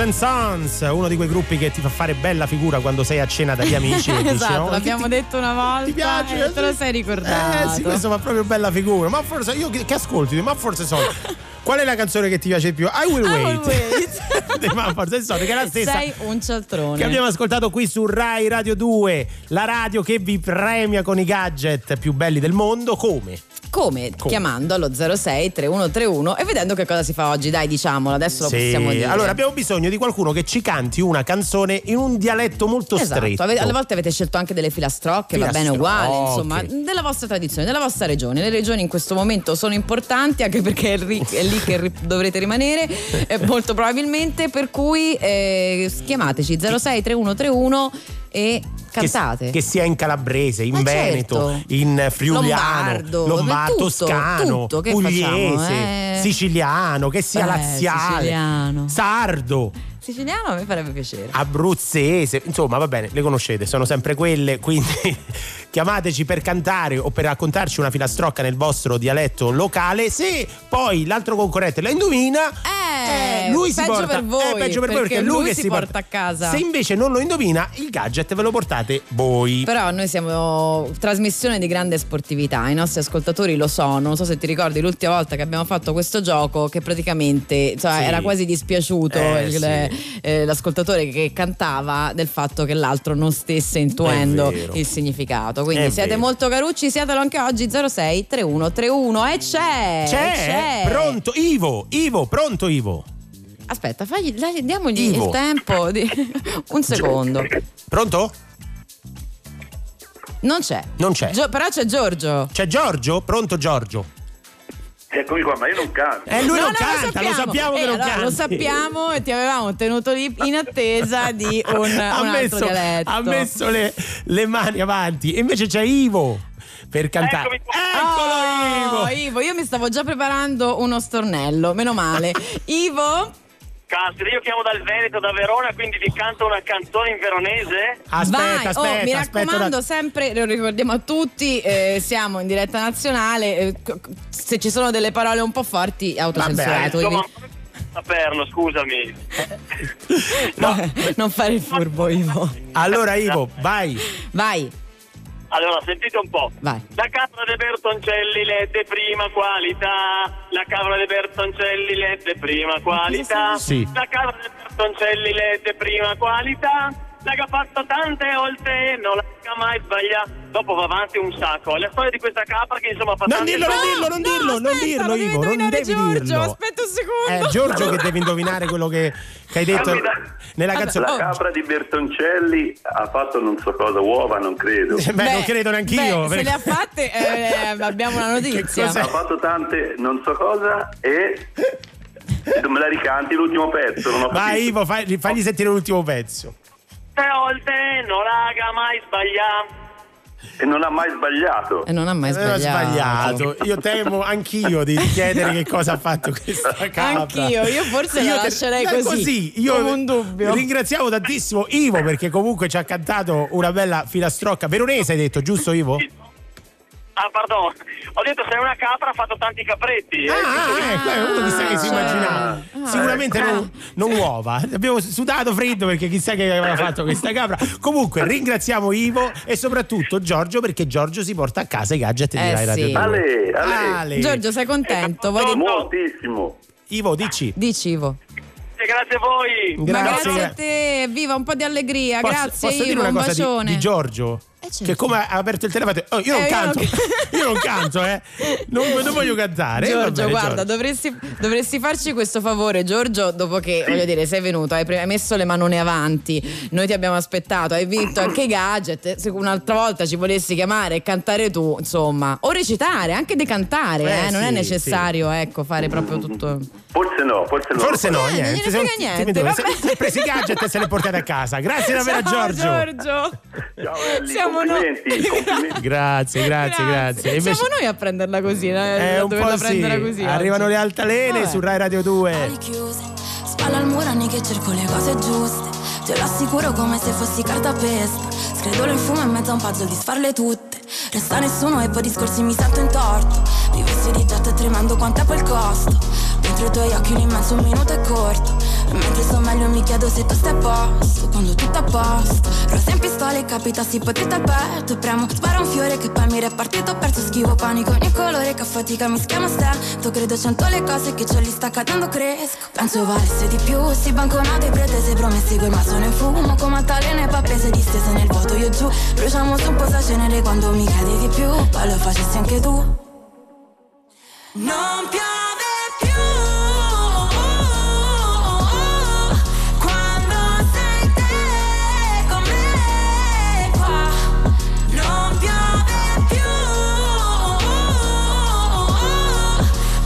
And Sons, uno di quei gruppi che ti fa fare bella figura quando sei a cena dagli amici. Esatto, dici, no? L'abbiamo ti, detto una volta. Ti piace? Eh, te lo sei ricordato. Eh sì, questo fa proprio bella figura. Ma forse io che, che ascolti, ma forse so. Qual è la canzone che ti piace di più? I Will I Wait. Will wait. Ma forse so, che è la stessa. Sei un cialtrone. Che abbiamo ascoltato qui su Rai Radio due, la radio che vi premia con i gadget più belli del mondo. Come? Come? Come? Chiamando allo zero sei tre uno tre uno e vedendo che cosa si fa oggi. Dai, diciamolo, adesso lo sì. possiamo dire. Allora abbiamo bisogno di qualcuno che ci canti una canzone in un dialetto molto esatto. stretto. Alle volte avete scelto anche delle filastrocche, Filastro- va bene uguale, okay. insomma, della vostra tradizione, della vostra regione. Le regioni in questo momento sono importanti anche perché è, ric- è lì che ri- dovrete rimanere eh, molto probabilmente, per cui eh, chiamateci zero sei tre uno tre uno e cantate. Che, che sia in calabrese, in ma veneto, certo. in friuliano, lombardo, lombardo tutto, toscano, tutto. Che pugliese, facciamo, eh? siciliano, che sia eh, laziale, siciliano. sardo. Siciliano mi farebbe piacere. Abruzzese, insomma, va bene, le conoscete, sono sempre quelle, quindi chiamateci per cantare o per raccontarci una filastrocca nel vostro dialetto locale. Se poi l'altro concorrente la indovina, eh, eh, lui si porta, per voi, eh, peggio per perché voi perché lui, lui che si, si porta, porta a casa. Se invece non lo indovina, il gadget ve lo portate voi. Però noi siamo trasmissione di grande sportività, i nostri ascoltatori lo sono. Non so se ti ricordi l'ultima volta che abbiamo fatto questo gioco, che praticamente cioè, sì. era quasi dispiaciuto eh, il, sì. Eh, l'ascoltatore che cantava del fatto che l'altro non stesse intuendo il significato. Quindi è siete vero. molto carucci, siatelo anche oggi. Zero sei trentuno trentuno e c'è, c'è, c'è. Pronto Ivo, Ivo, pronto Ivo. Aspetta, fagli, dai, diamogli Ivo. il tempo di un secondo. Pronto? Non c'è. Non c'è. Gio- però c'è Giorgio. C'è Giorgio? Pronto Giorgio? Eccomi qua, ma io non canto. Eh, lui no, non no, canta, lo sappiamo, lo sappiamo eh, che non allora, canta. Lo sappiamo e ti avevamo tenuto lì in attesa di un, un altro dialetto. Ha messo le, le mani avanti e invece c'è Ivo per cantare. Eccomi qua. Eccolo oh, Ivo. Ivo, io mi stavo già preparando uno stornello, meno male. Ivo? Castro, io chiamo dal Veneto, da Verona, quindi vi canto una canzone in veronese. Aspetta, Vai. aspetta, oh, mi aspetta, raccomando da... sempre, lo ricordiamo a tutti, eh, siamo in diretta nazionale, eh, se ci sono delle parole un po' forti autocensurate. Saperlo, scusami. No, non fare il furbo, Ivo. Allora Ivo, vai. Vai. Allora, sentite un po'. Vai. La capra dei Bertoncelli, lette prima qualità. La capra dei Bertoncelli, lette prima qualità. Sì. La capra dei Bertoncelli, lette prima qualità. La che ha fatto tante volte, non la mai sbaglia. Dopo va avanti un sacco. La storia di questa capra che insomma fa non tante dirlo, no, dirlo, non no, dirlo, aspetta, non dirlo, non dirlo, Ivo, non devi Giorgio, dirlo. Aspetta un secondo. È Giorgio che deve indovinare quello che, che hai detto da... nella canzone. La capra di Bertoncelli ha fatto non so cosa, uova, non credo. Beh, beh non credo neanch'io. Beh, perché... se le ha fatte eh, abbiamo una notizia. Ha fatto tante non so cosa e non me la ricanti l'ultimo pezzo. Non ho Vai Ivo, fagli, fagli sentire l'ultimo pezzo. Volte non raga mai sbagliato e non ha mai sbagliato e non ha mai sbagliato, sbagliato. Io temo anch'io di chiedere che cosa ha fatto questa capra, anch'io io forse io la lascerei te, così, così. Io un dubbio. Ringraziamo tantissimo Ivo perché comunque ci ha cantato una bella filastrocca veronese, hai detto giusto Ivo? Ah, pardon, ho detto se è una capra ha fatto tanti capretti. Eh? Ah, ecco, è uno chissà che si immaginava. Ah, Sicuramente ecco. non, non uova. Abbiamo sudato freddo perché chissà che aveva fatto questa capra. Comunque ringraziamo Ivo e soprattutto Giorgio perché Giorgio si porta a casa i gadget eh, di Rai Radio due. Ale, ale. Ale. Giorgio, sei contento? Vuoi moltissimo. Ivo, dici. Dici Ivo. Grazie a voi. Grazie. grazie a te, viva un po' di allegria. Posso, grazie posso Ivo, dire una un cosa bacione. Di, di Giorgio? Eh certo. Che come ha aperto il telefono oh, io non eh, canto io non, io non canto eh non, non voglio cantare Giorgio bene, guarda Giorgio. Dovresti, dovresti farci questo favore Giorgio, dopo che voglio dire sei venuto, hai, pre- hai messo le manone avanti, noi ti abbiamo aspettato, hai vinto anche i gadget, se un'altra volta ci volessi chiamare e cantare tu insomma o recitare anche decantare eh, eh, non sì, è necessario sì. ecco fare proprio tutto forse no forse no forse no eh, niente, non niente, se, niente se, se, se presi i gadget se li portate a casa. Grazie davvero ciao, a Giorgio Giorgio ciao belli. Siamo Complimenti, complimenti. Grazie, grazie, grazie, grazie. Invece, siamo noi a prenderla così, eh, un po' sì. così arrivano oggi. Le altalene Vabbè. Su Rai Radio due. Ali chiuse, spalla al murani che cerco le cose giuste. Te lo assicuro come se fossi carta pesca. Scredolo in fumo in mezzo a un puzzle di sfarle tutte. Resta nessuno e poi discorsi mi sento in torto. Rivesti di jet tremando quanto è quel costo. Dentro i tuoi occhi un immenso minuto è corto. E mentre sto meglio mi chiedo se tu stai a posto. Quando tutto a posto. Rosa in pistole capita si potete al petto. Premo, sparo un fiore che poi mi repartito. Ho perso schivo panico. Ogni colore che a fatica mi schiama stento. Credo cento le cose che ciò li sta cadendo cresco. Penso valesse di più. Si banconate pretese promesse col maso. Nel fumo come altalene papese distese nel vuoto io giù. Bruciamo su un posacenere quando mi chiedi di più. Poi lo facessi anche tu. Non piove più quando sei te con me qua. Non piove più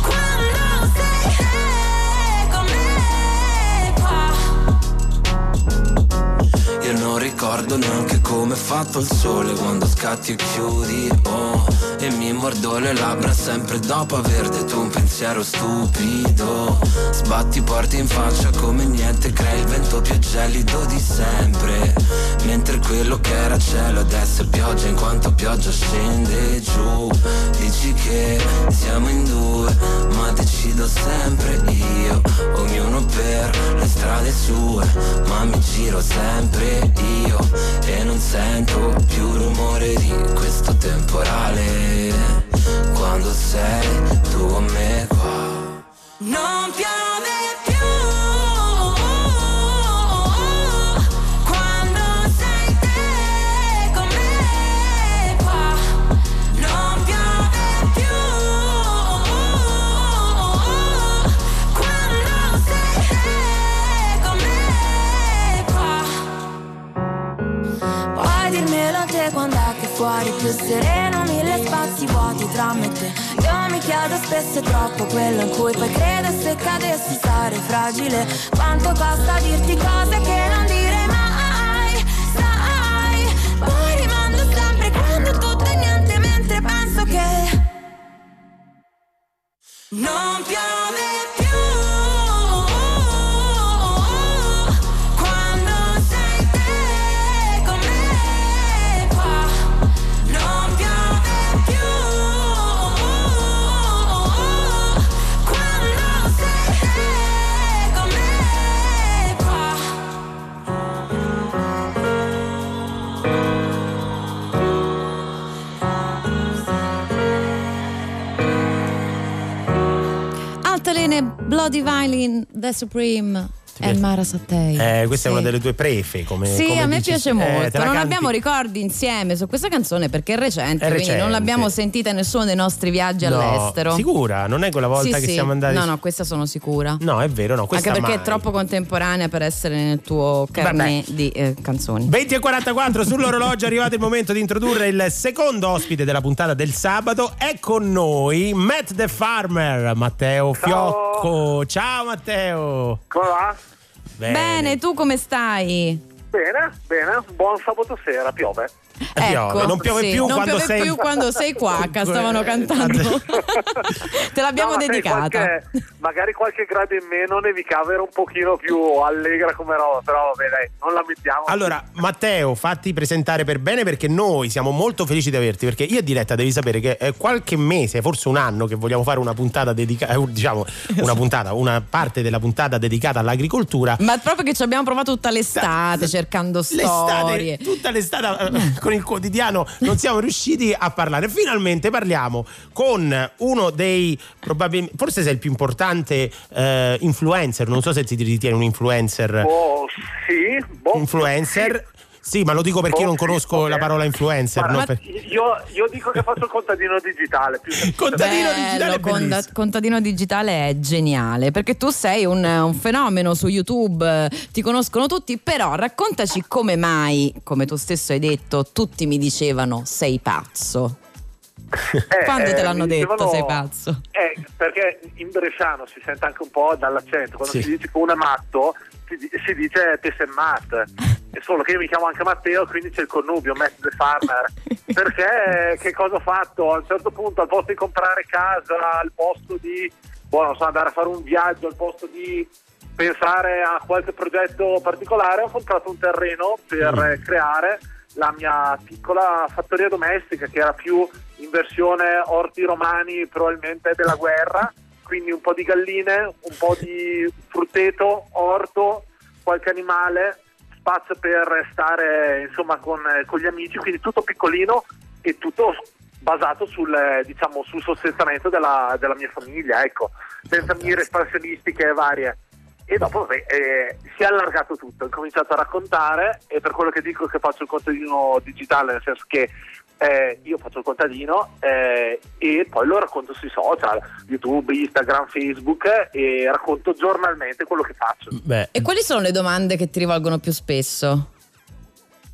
quando sei te con me qua. Io non ricordo ricordo neanche come è fatto il sole quando scatti e chiudi, oh. E mi mordo le labbra sempre dopo aver detto un pensiero stupido. Sbatti porti in faccia come niente, crei il vento più gelido di sempre. Mentre quello che era cielo adesso è pioggia, in quanto pioggia scende giù. Dici che siamo in due, ma decido sempre io, ognuno per le strade sue, ma mi giro sempre io e non sento più rumore di questo temporale quando sei tu con me qua. Non piove più quando sei te con me qua. Non piove più quando sei te con me qua. Puoi dirmelo te quando è che fuori è più sereno, mille spazi vuoti tra me e te. Io mi chiedo spesso è troppo quello in cui poi credo, se cadessi sarei fragile. Quanto costa dirti cose che non direi mai, sai. Poi rimando sempre quando tutto e niente, mentre penso che non piove più Bloody Violin, The Supreme e Mara Sattei. Eh, questa sì. È una delle tue prefe. Come, sì, come a me dici, piace molto. Eh, non abbiamo ricordi insieme su questa canzone perché è recente, è recente, quindi non l'abbiamo sentita in nessuno dei nostri viaggi no, all'estero. Sicura? Non è quella volta sì, che sì. siamo andati? No, no, questa sono sicura. No, è vero, no, questa anche perché mai. È troppo contemporanea per essere nel tuo carnet di eh, canzoni. venti e quarantaquattro sull'orologio, è arrivato il momento di introdurre il secondo ospite della puntata del sabato. È con noi Matt the Farmer, Matteo Fiocco. Ciao Matteo. Come va? Bene. Bene, tu come stai? Bene, bene, buon sabato sera, piove. Ecco, piove. Non piove, sì, più, non quando piove sei... più quando sei qua, stavano cantando. Te l'abbiamo no, ma dedicata. Qualche, magari qualche grado in meno nevicava, era un pochino più allegra come roba, però vabbè dai, non la mettiamo. Allora, Matteo, fatti presentare per bene perché noi siamo molto felici di averti, perché io e Diletta devi sapere che è qualche mese, forse un anno che vogliamo fare una puntata dedicata, diciamo, una puntata, una parte della puntata dedicata all'agricoltura. Ma proprio che ci abbiamo provato tutta l'estate cercando storie. L'estate, tutta l'estate con il quotidiano non siamo riusciti a parlare. Finalmente parliamo con uno dei probabilmente, forse sei il più importante eh, influencer, non so se ti ritieni un influencer. Oh, sì, boh, influencer. Sì. Sì, ma lo dico perché oh, io non conosco okay. la parola influencer. Guarda, no, per... io, io dico che faccio il contadino digitale. Più contadino bello, digitale. Conda, contadino digitale è geniale perché tu sei un, un fenomeno su YouTube, ti conoscono tutti, però raccontaci come mai, come tu stesso hai detto, tutti mi dicevano sei pazzo. Eh, Quando eh, te l'hanno detto dicevano, sei pazzo? Eh, perché in bresciano si sente anche un po' dall'accento, quando sì. si dice che uno è matto si dice te sei Matt, è solo che io mi chiamo anche Matteo, quindi c'è il connubio Matt the Farmer, perché che cosa ho fatto? A un certo punto al posto di comprare casa, al posto di boh, non so, andare a fare un viaggio, al posto di pensare a qualche progetto particolare, ho comprato un terreno per mm. creare la mia piccola fattoria domestica, che era più in versione orti romani probabilmente della guerra. Quindi un po' di galline, un po' di frutteto, orto, qualche animale, spazio per stare insomma con, con gli amici, quindi tutto piccolino e tutto basato sul, diciamo, sul sostentamento della, della mia famiglia, ecco, senza mire espansionistiche varie. E dopo vabbè, eh, si è allargato tutto, ho cominciato a raccontare e per quello che dico che faccio il contadino digitale, nel senso che Eh, io faccio il contadino eh, e poi lo racconto sui social, YouTube, Instagram, Facebook eh, e racconto giornalmente quello che faccio. Beh. E quali sono le domande che ti rivolgono più spesso?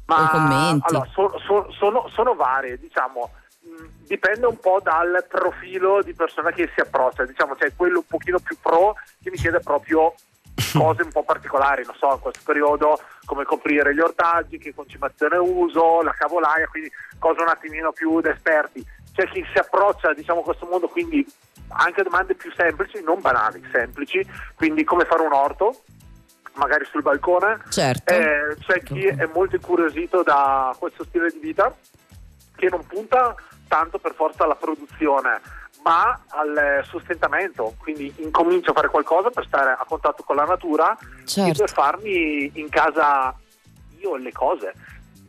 Ma, o commenti? Allora, so, so, sono, sono varie, diciamo, mh, dipende un po' dal profilo di persona che si approccia, diciamo, c'è cioè quello un pochino più pro che mi chiede proprio cose un po' particolari, non so, in questo periodo, come coprire gli ortaggi, che concimazione uso, la cavolaia, quindi cose un attimino più da esperti. C'è chi si approccia, diciamo, a questo mondo, quindi anche domande più semplici, non banali, semplici, quindi come fare un orto, magari sul balcone. Certo. Eh, c'è chi è molto incuriosito da questo stile di vita, che non punta tanto per forza alla produzione, ma al sostentamento, quindi incomincio a fare qualcosa per stare a contatto con la natura, certo, e per farmi in casa io le cose,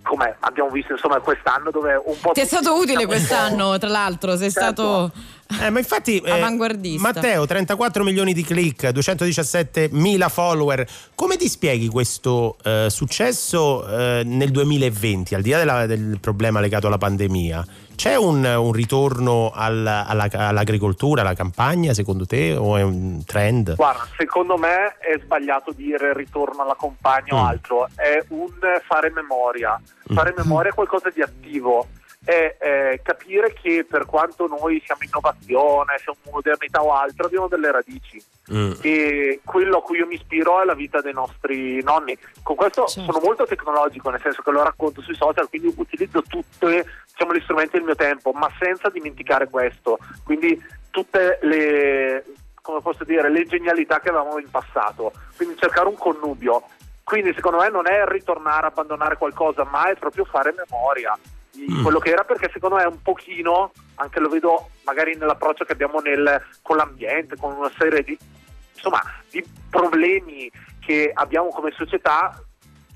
come abbiamo visto insomma quest'anno, dove un po' ti è stato utile quest'anno, tra l'altro sei, certo, stato eh, ma infatti, eh, avanguardista. Matteo, trentaquattro milioni di click, duecentodiciassette mila follower, come ti spieghi questo eh, successo eh, nel duemilaventi, al di là della, del problema legato alla pandemia? C'è un, un ritorno al, alla, all'agricoltura, alla campagna, secondo te, o è un trend? Guarda, secondo me è sbagliato dire ritorno alla campagna o mm. altro, è un fare memoria. Fare mm. memoria è qualcosa di attivo, è, è capire che per quanto noi siamo innovazione, siamo modernità o altro, abbiamo delle radici. Mm. E quello a cui io mi ispiro è la vita dei nostri nonni. Con questo, certo, sono molto tecnologico, nel senso che lo racconto sui social, quindi utilizzo tutte, diciamo, gli strumenti del mio tempo, ma senza dimenticare questo, quindi tutte le, come posso dire, le genialità che avevamo in passato, quindi cercare un connubio. Quindi secondo me non è ritornare, abbandonare qualcosa, ma è proprio fare memoria di mm. quello che era, perché secondo me è un pochino, anche lo vedo magari nell'approccio che abbiamo nel, con l'ambiente, con una serie di, insomma, di problemi che abbiamo come società,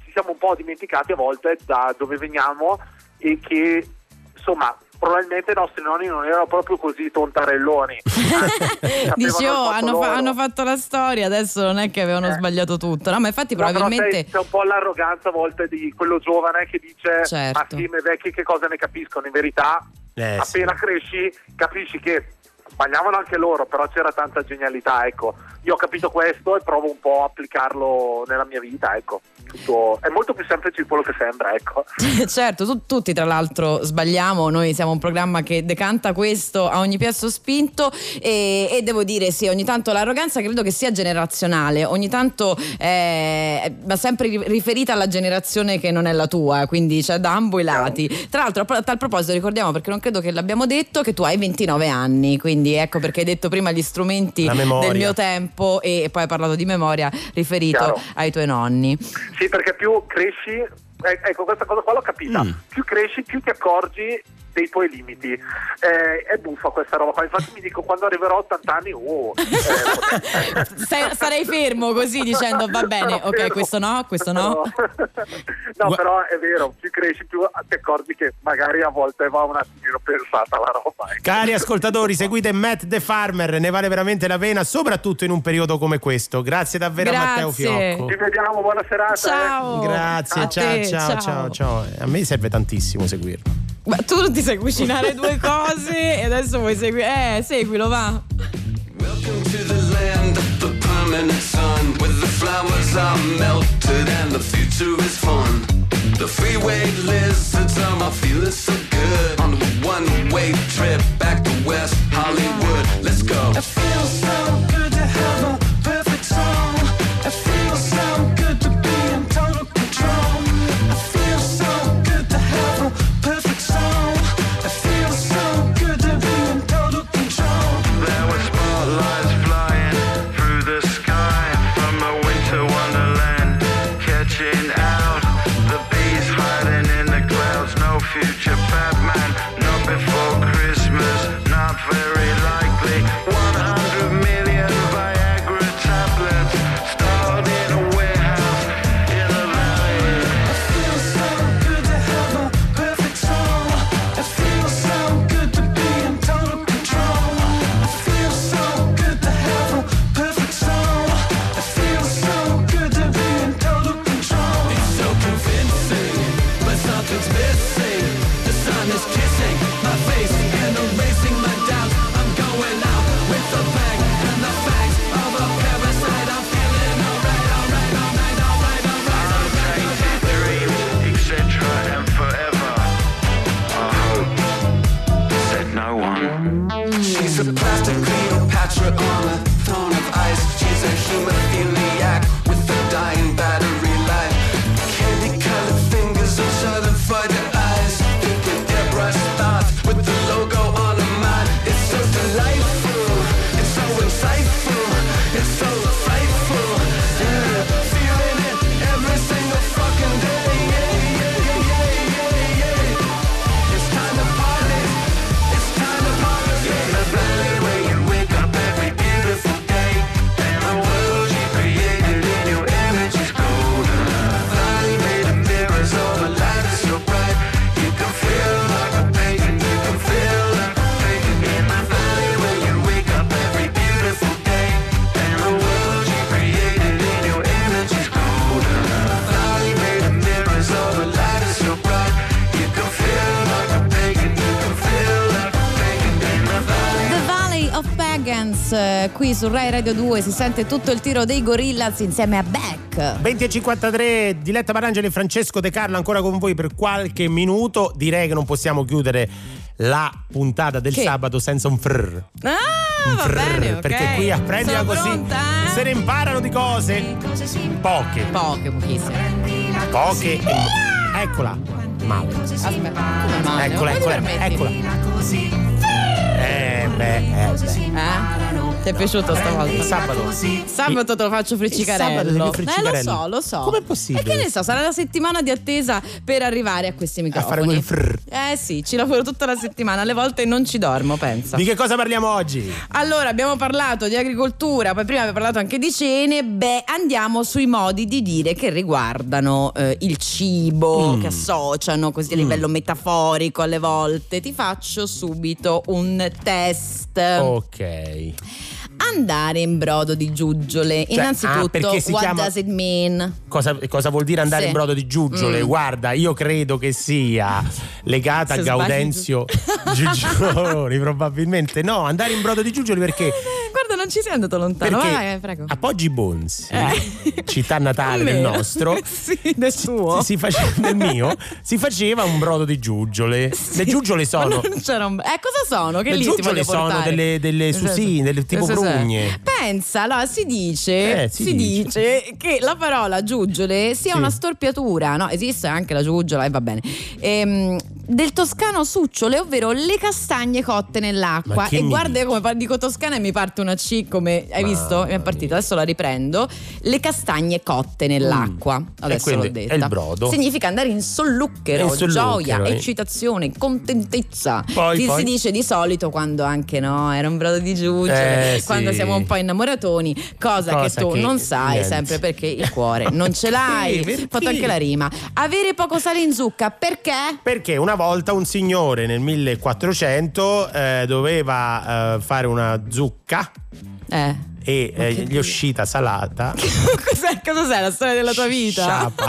ci siamo un po' dimenticati a volte da dove veniamo, e che insomma probabilmente i nostri nonni non erano proprio così tontarelloni. Dici, oh, hanno, fa- hanno fatto la storia, adesso non è che avevano eh. sbagliato tutto, no? Ma infatti no, probabilmente c'è un po' l'arroganza a volte di quello giovane che dice, certo, ma sì, me vecchi che cosa ne capiscono, in verità eh, appena sì. cresci capisci che sbagliavano anche loro, però c'era tanta genialità, ecco. Io ho capito questo e provo un po' a applicarlo nella mia vita, ecco. Tutto è molto più semplice di quello che sembra, ecco. Certo, tu, tutti tra l'altro sbagliamo, noi siamo un programma che decanta questo a ogni piazzo spinto, e, e devo dire sì, ogni tanto l'arroganza credo che sia generazionale, ogni tanto eh, ma sempre riferita alla generazione che non è la tua, quindi c'è, cioè, da ambo i lati. Tra l'altro a tal proposito ricordiamo, perché non credo che l'abbiamo detto, che tu hai ventinove anni, quindi ecco perché hai detto prima gli strumenti del mio tempo e poi hai parlato di memoria riferito, chiaro, ai tuoi nonni. Sì, perché più cresci, ecco questa cosa qua l'ho capita, mm. più cresci più ti accorgi dei tuoi limiti, eh, è buffa questa roba qua, infatti mi dico quando arriverò a ottanta anni oh, eh, Sei, sarei fermo così dicendo va bene, ok, fermo. questo no, questo no no, no Gu- però è vero, più cresci più ti accorgi che magari a volte va un attimino pensata la roba. Cari ascoltatori, seguite Matt the Farmer, ne vale veramente la pena, soprattutto in un periodo come questo. Grazie davvero, grazie, a Matteo Fiocco, ci vediamo, buona serata, ciao, eh. grazie, a ciao, te, ciao, ciao, ciao, ciao, a me serve tantissimo seguirlo. Ma tu non ti sai cucinare due cose e adesso vuoi seguire? Eh, seguilo, va. Welcome to the land of the permanent sun, where the flowers are melted and the future is fun. The freeway lizards are my feeling so good. On the one-way trip back to West Hollywood. Let's go. It feels so good to have a perfect song. It feels so good to be in total control. It feels so good to have a perfect song. It feels so good to be in total control. There were spotlights flying through the sky from a winter wonderland, catching out the bees hiding in the clouds. No future Batman, not before Christmas. qui su Rai Radio due si sente tutto il tiro dei Gorillaz insieme a Beck. venti e cinquantatré, Diletta Parlangeli e Francesco De Carlo ancora con voi per qualche minuto. Direi che non possiamo chiudere la puntata del che? sabato senza un frrr. Ah, un va frrr, bene, okay. Perché qui a Prendila Così pronta, eh? se ne imparano di cose poche. Poche, pochissime. Poche. Ah! Eccola. Male. Aspetta, come male? Eccola, eccola, eccola. Eh beh, eh beh. Eh? Ti è piaciuto stavolta? Sabato. Sabato te lo faccio friccicarello. Eh, lo so, lo so. Com'è possibile? E che ne so, sarà la settimana di attesa per arrivare a questi microfoni. A fare quel frrr. Eh sì, ci lavoro tutta la settimana, alle volte non ci dormo, pensa. Di che cosa parliamo oggi? Allora, abbiamo parlato di agricoltura, poi prima abbiamo parlato anche di cene. Beh, andiamo sui modi di dire che riguardano eh, il cibo, mm. che associano così a livello mm. metaforico alle volte. Ti faccio subito un test. Ok. Andare in brodo di giuggiole, cioè, innanzitutto ah, si what chiama... does it mean? Cosa, cosa vuol dire andare sì. in brodo di giuggiole? Mm. Guarda, io credo che sia legata Se a Gaudenzio Giugioloni, probabilmente. No, andare in brodo di giuggiole perché... Guarda, non ci sei andato lontano. Perché vai, vai, prego. A Poggi Bonzi, eh. città natale del nostro, sì, del suo, si, si faceva, del mio, si faceva un brodo di giuggiole. Sì. Le giuggiole sono... Ma non c'era un... Eh, cosa sono? Che Le lì giuggiole sono delle, delle susine, delle, tipo esatto. prugne. Pensa, allora, si dice, eh, si, si dice. dice che la parola giuggiole sia sì. una storpiatura, no? Esiste anche la giuggiole, e eh, va bene. Ehm, del toscano succiole, ovvero le castagne cotte nell'acqua. E guarda dici? come dico toscana e mi parte una C come hai Ma visto? Mi è partita, adesso la riprendo. Le castagne cotte nell'acqua. Mm. Adesso l'ho detta. È il brodo. Significa andare in solluchero, in solluchero gioia, eh. eccitazione, contentezza. Poi, si, poi. si dice di solito quando anche no, era un brodo di giuggiole, eh, quando sì. siamo un po' innamoratoni, cosa, cosa che tu che non sai, niente. sempre perché il cuore non ce l'hai. Ho fatto anche la rima. Avere poco sale in zucca, perché? Perché una volta un signore nel millequattrocento eh, doveva eh, fare una zucca. Eh, e eh, gli è uscita salata. Cos'è? Cos'è la storia della tua vita? Sciapa.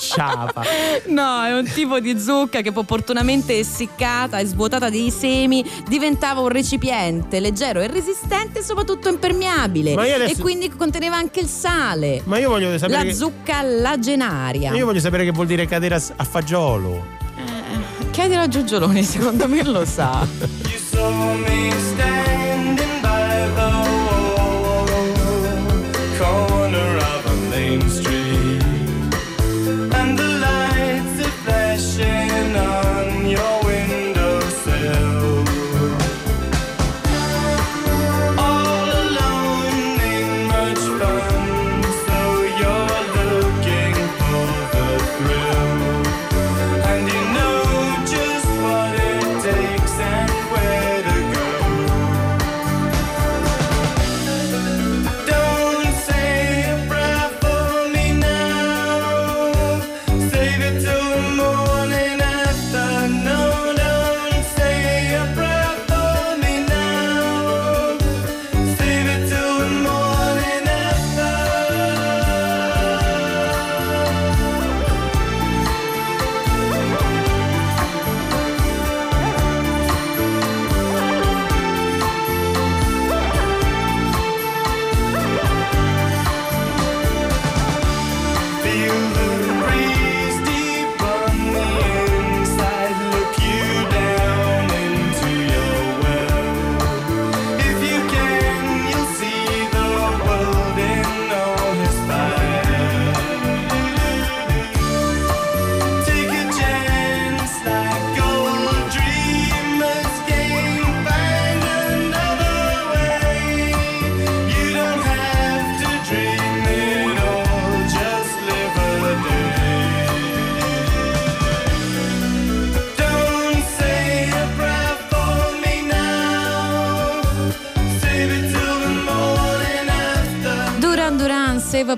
Sciapa. No, è un tipo di zucca che opportunamente essiccata e svuotata dei semi diventava un recipiente leggero e resistente e soprattutto impermeabile adesso... e quindi conteneva anche il sale. Ma io voglio sapere la che... zucca lagenaria. Io voglio sapere che vuol dire cadere a, a fagiolo. Eh, chiedilo a Giugioloni, secondo me lo sa. You saw me standing by the corner of a main street, and the lights are flashing on your windowsill. All alone ain't much fun, so you're looking for the thrill, and you know just what it takes and where to go. Don't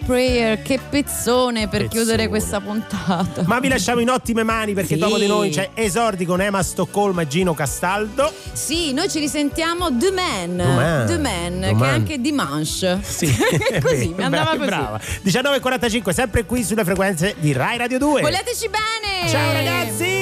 Prayer, che pezzone per pezzone. chiudere questa puntata. Ma vi lasciamo in ottime mani perché sì. dopo di noi c'è Esordi con Emma Stoccolma e Gino Castaldo. Sì, noi ci risentiamo Demain, Demain, che è anche Dimanche. Sì. Così, mi andava brava, così. diciannove e quarantacinque, sempre qui sulle frequenze di Rai Radio due. Voleteci bene! Ciao ragazzi!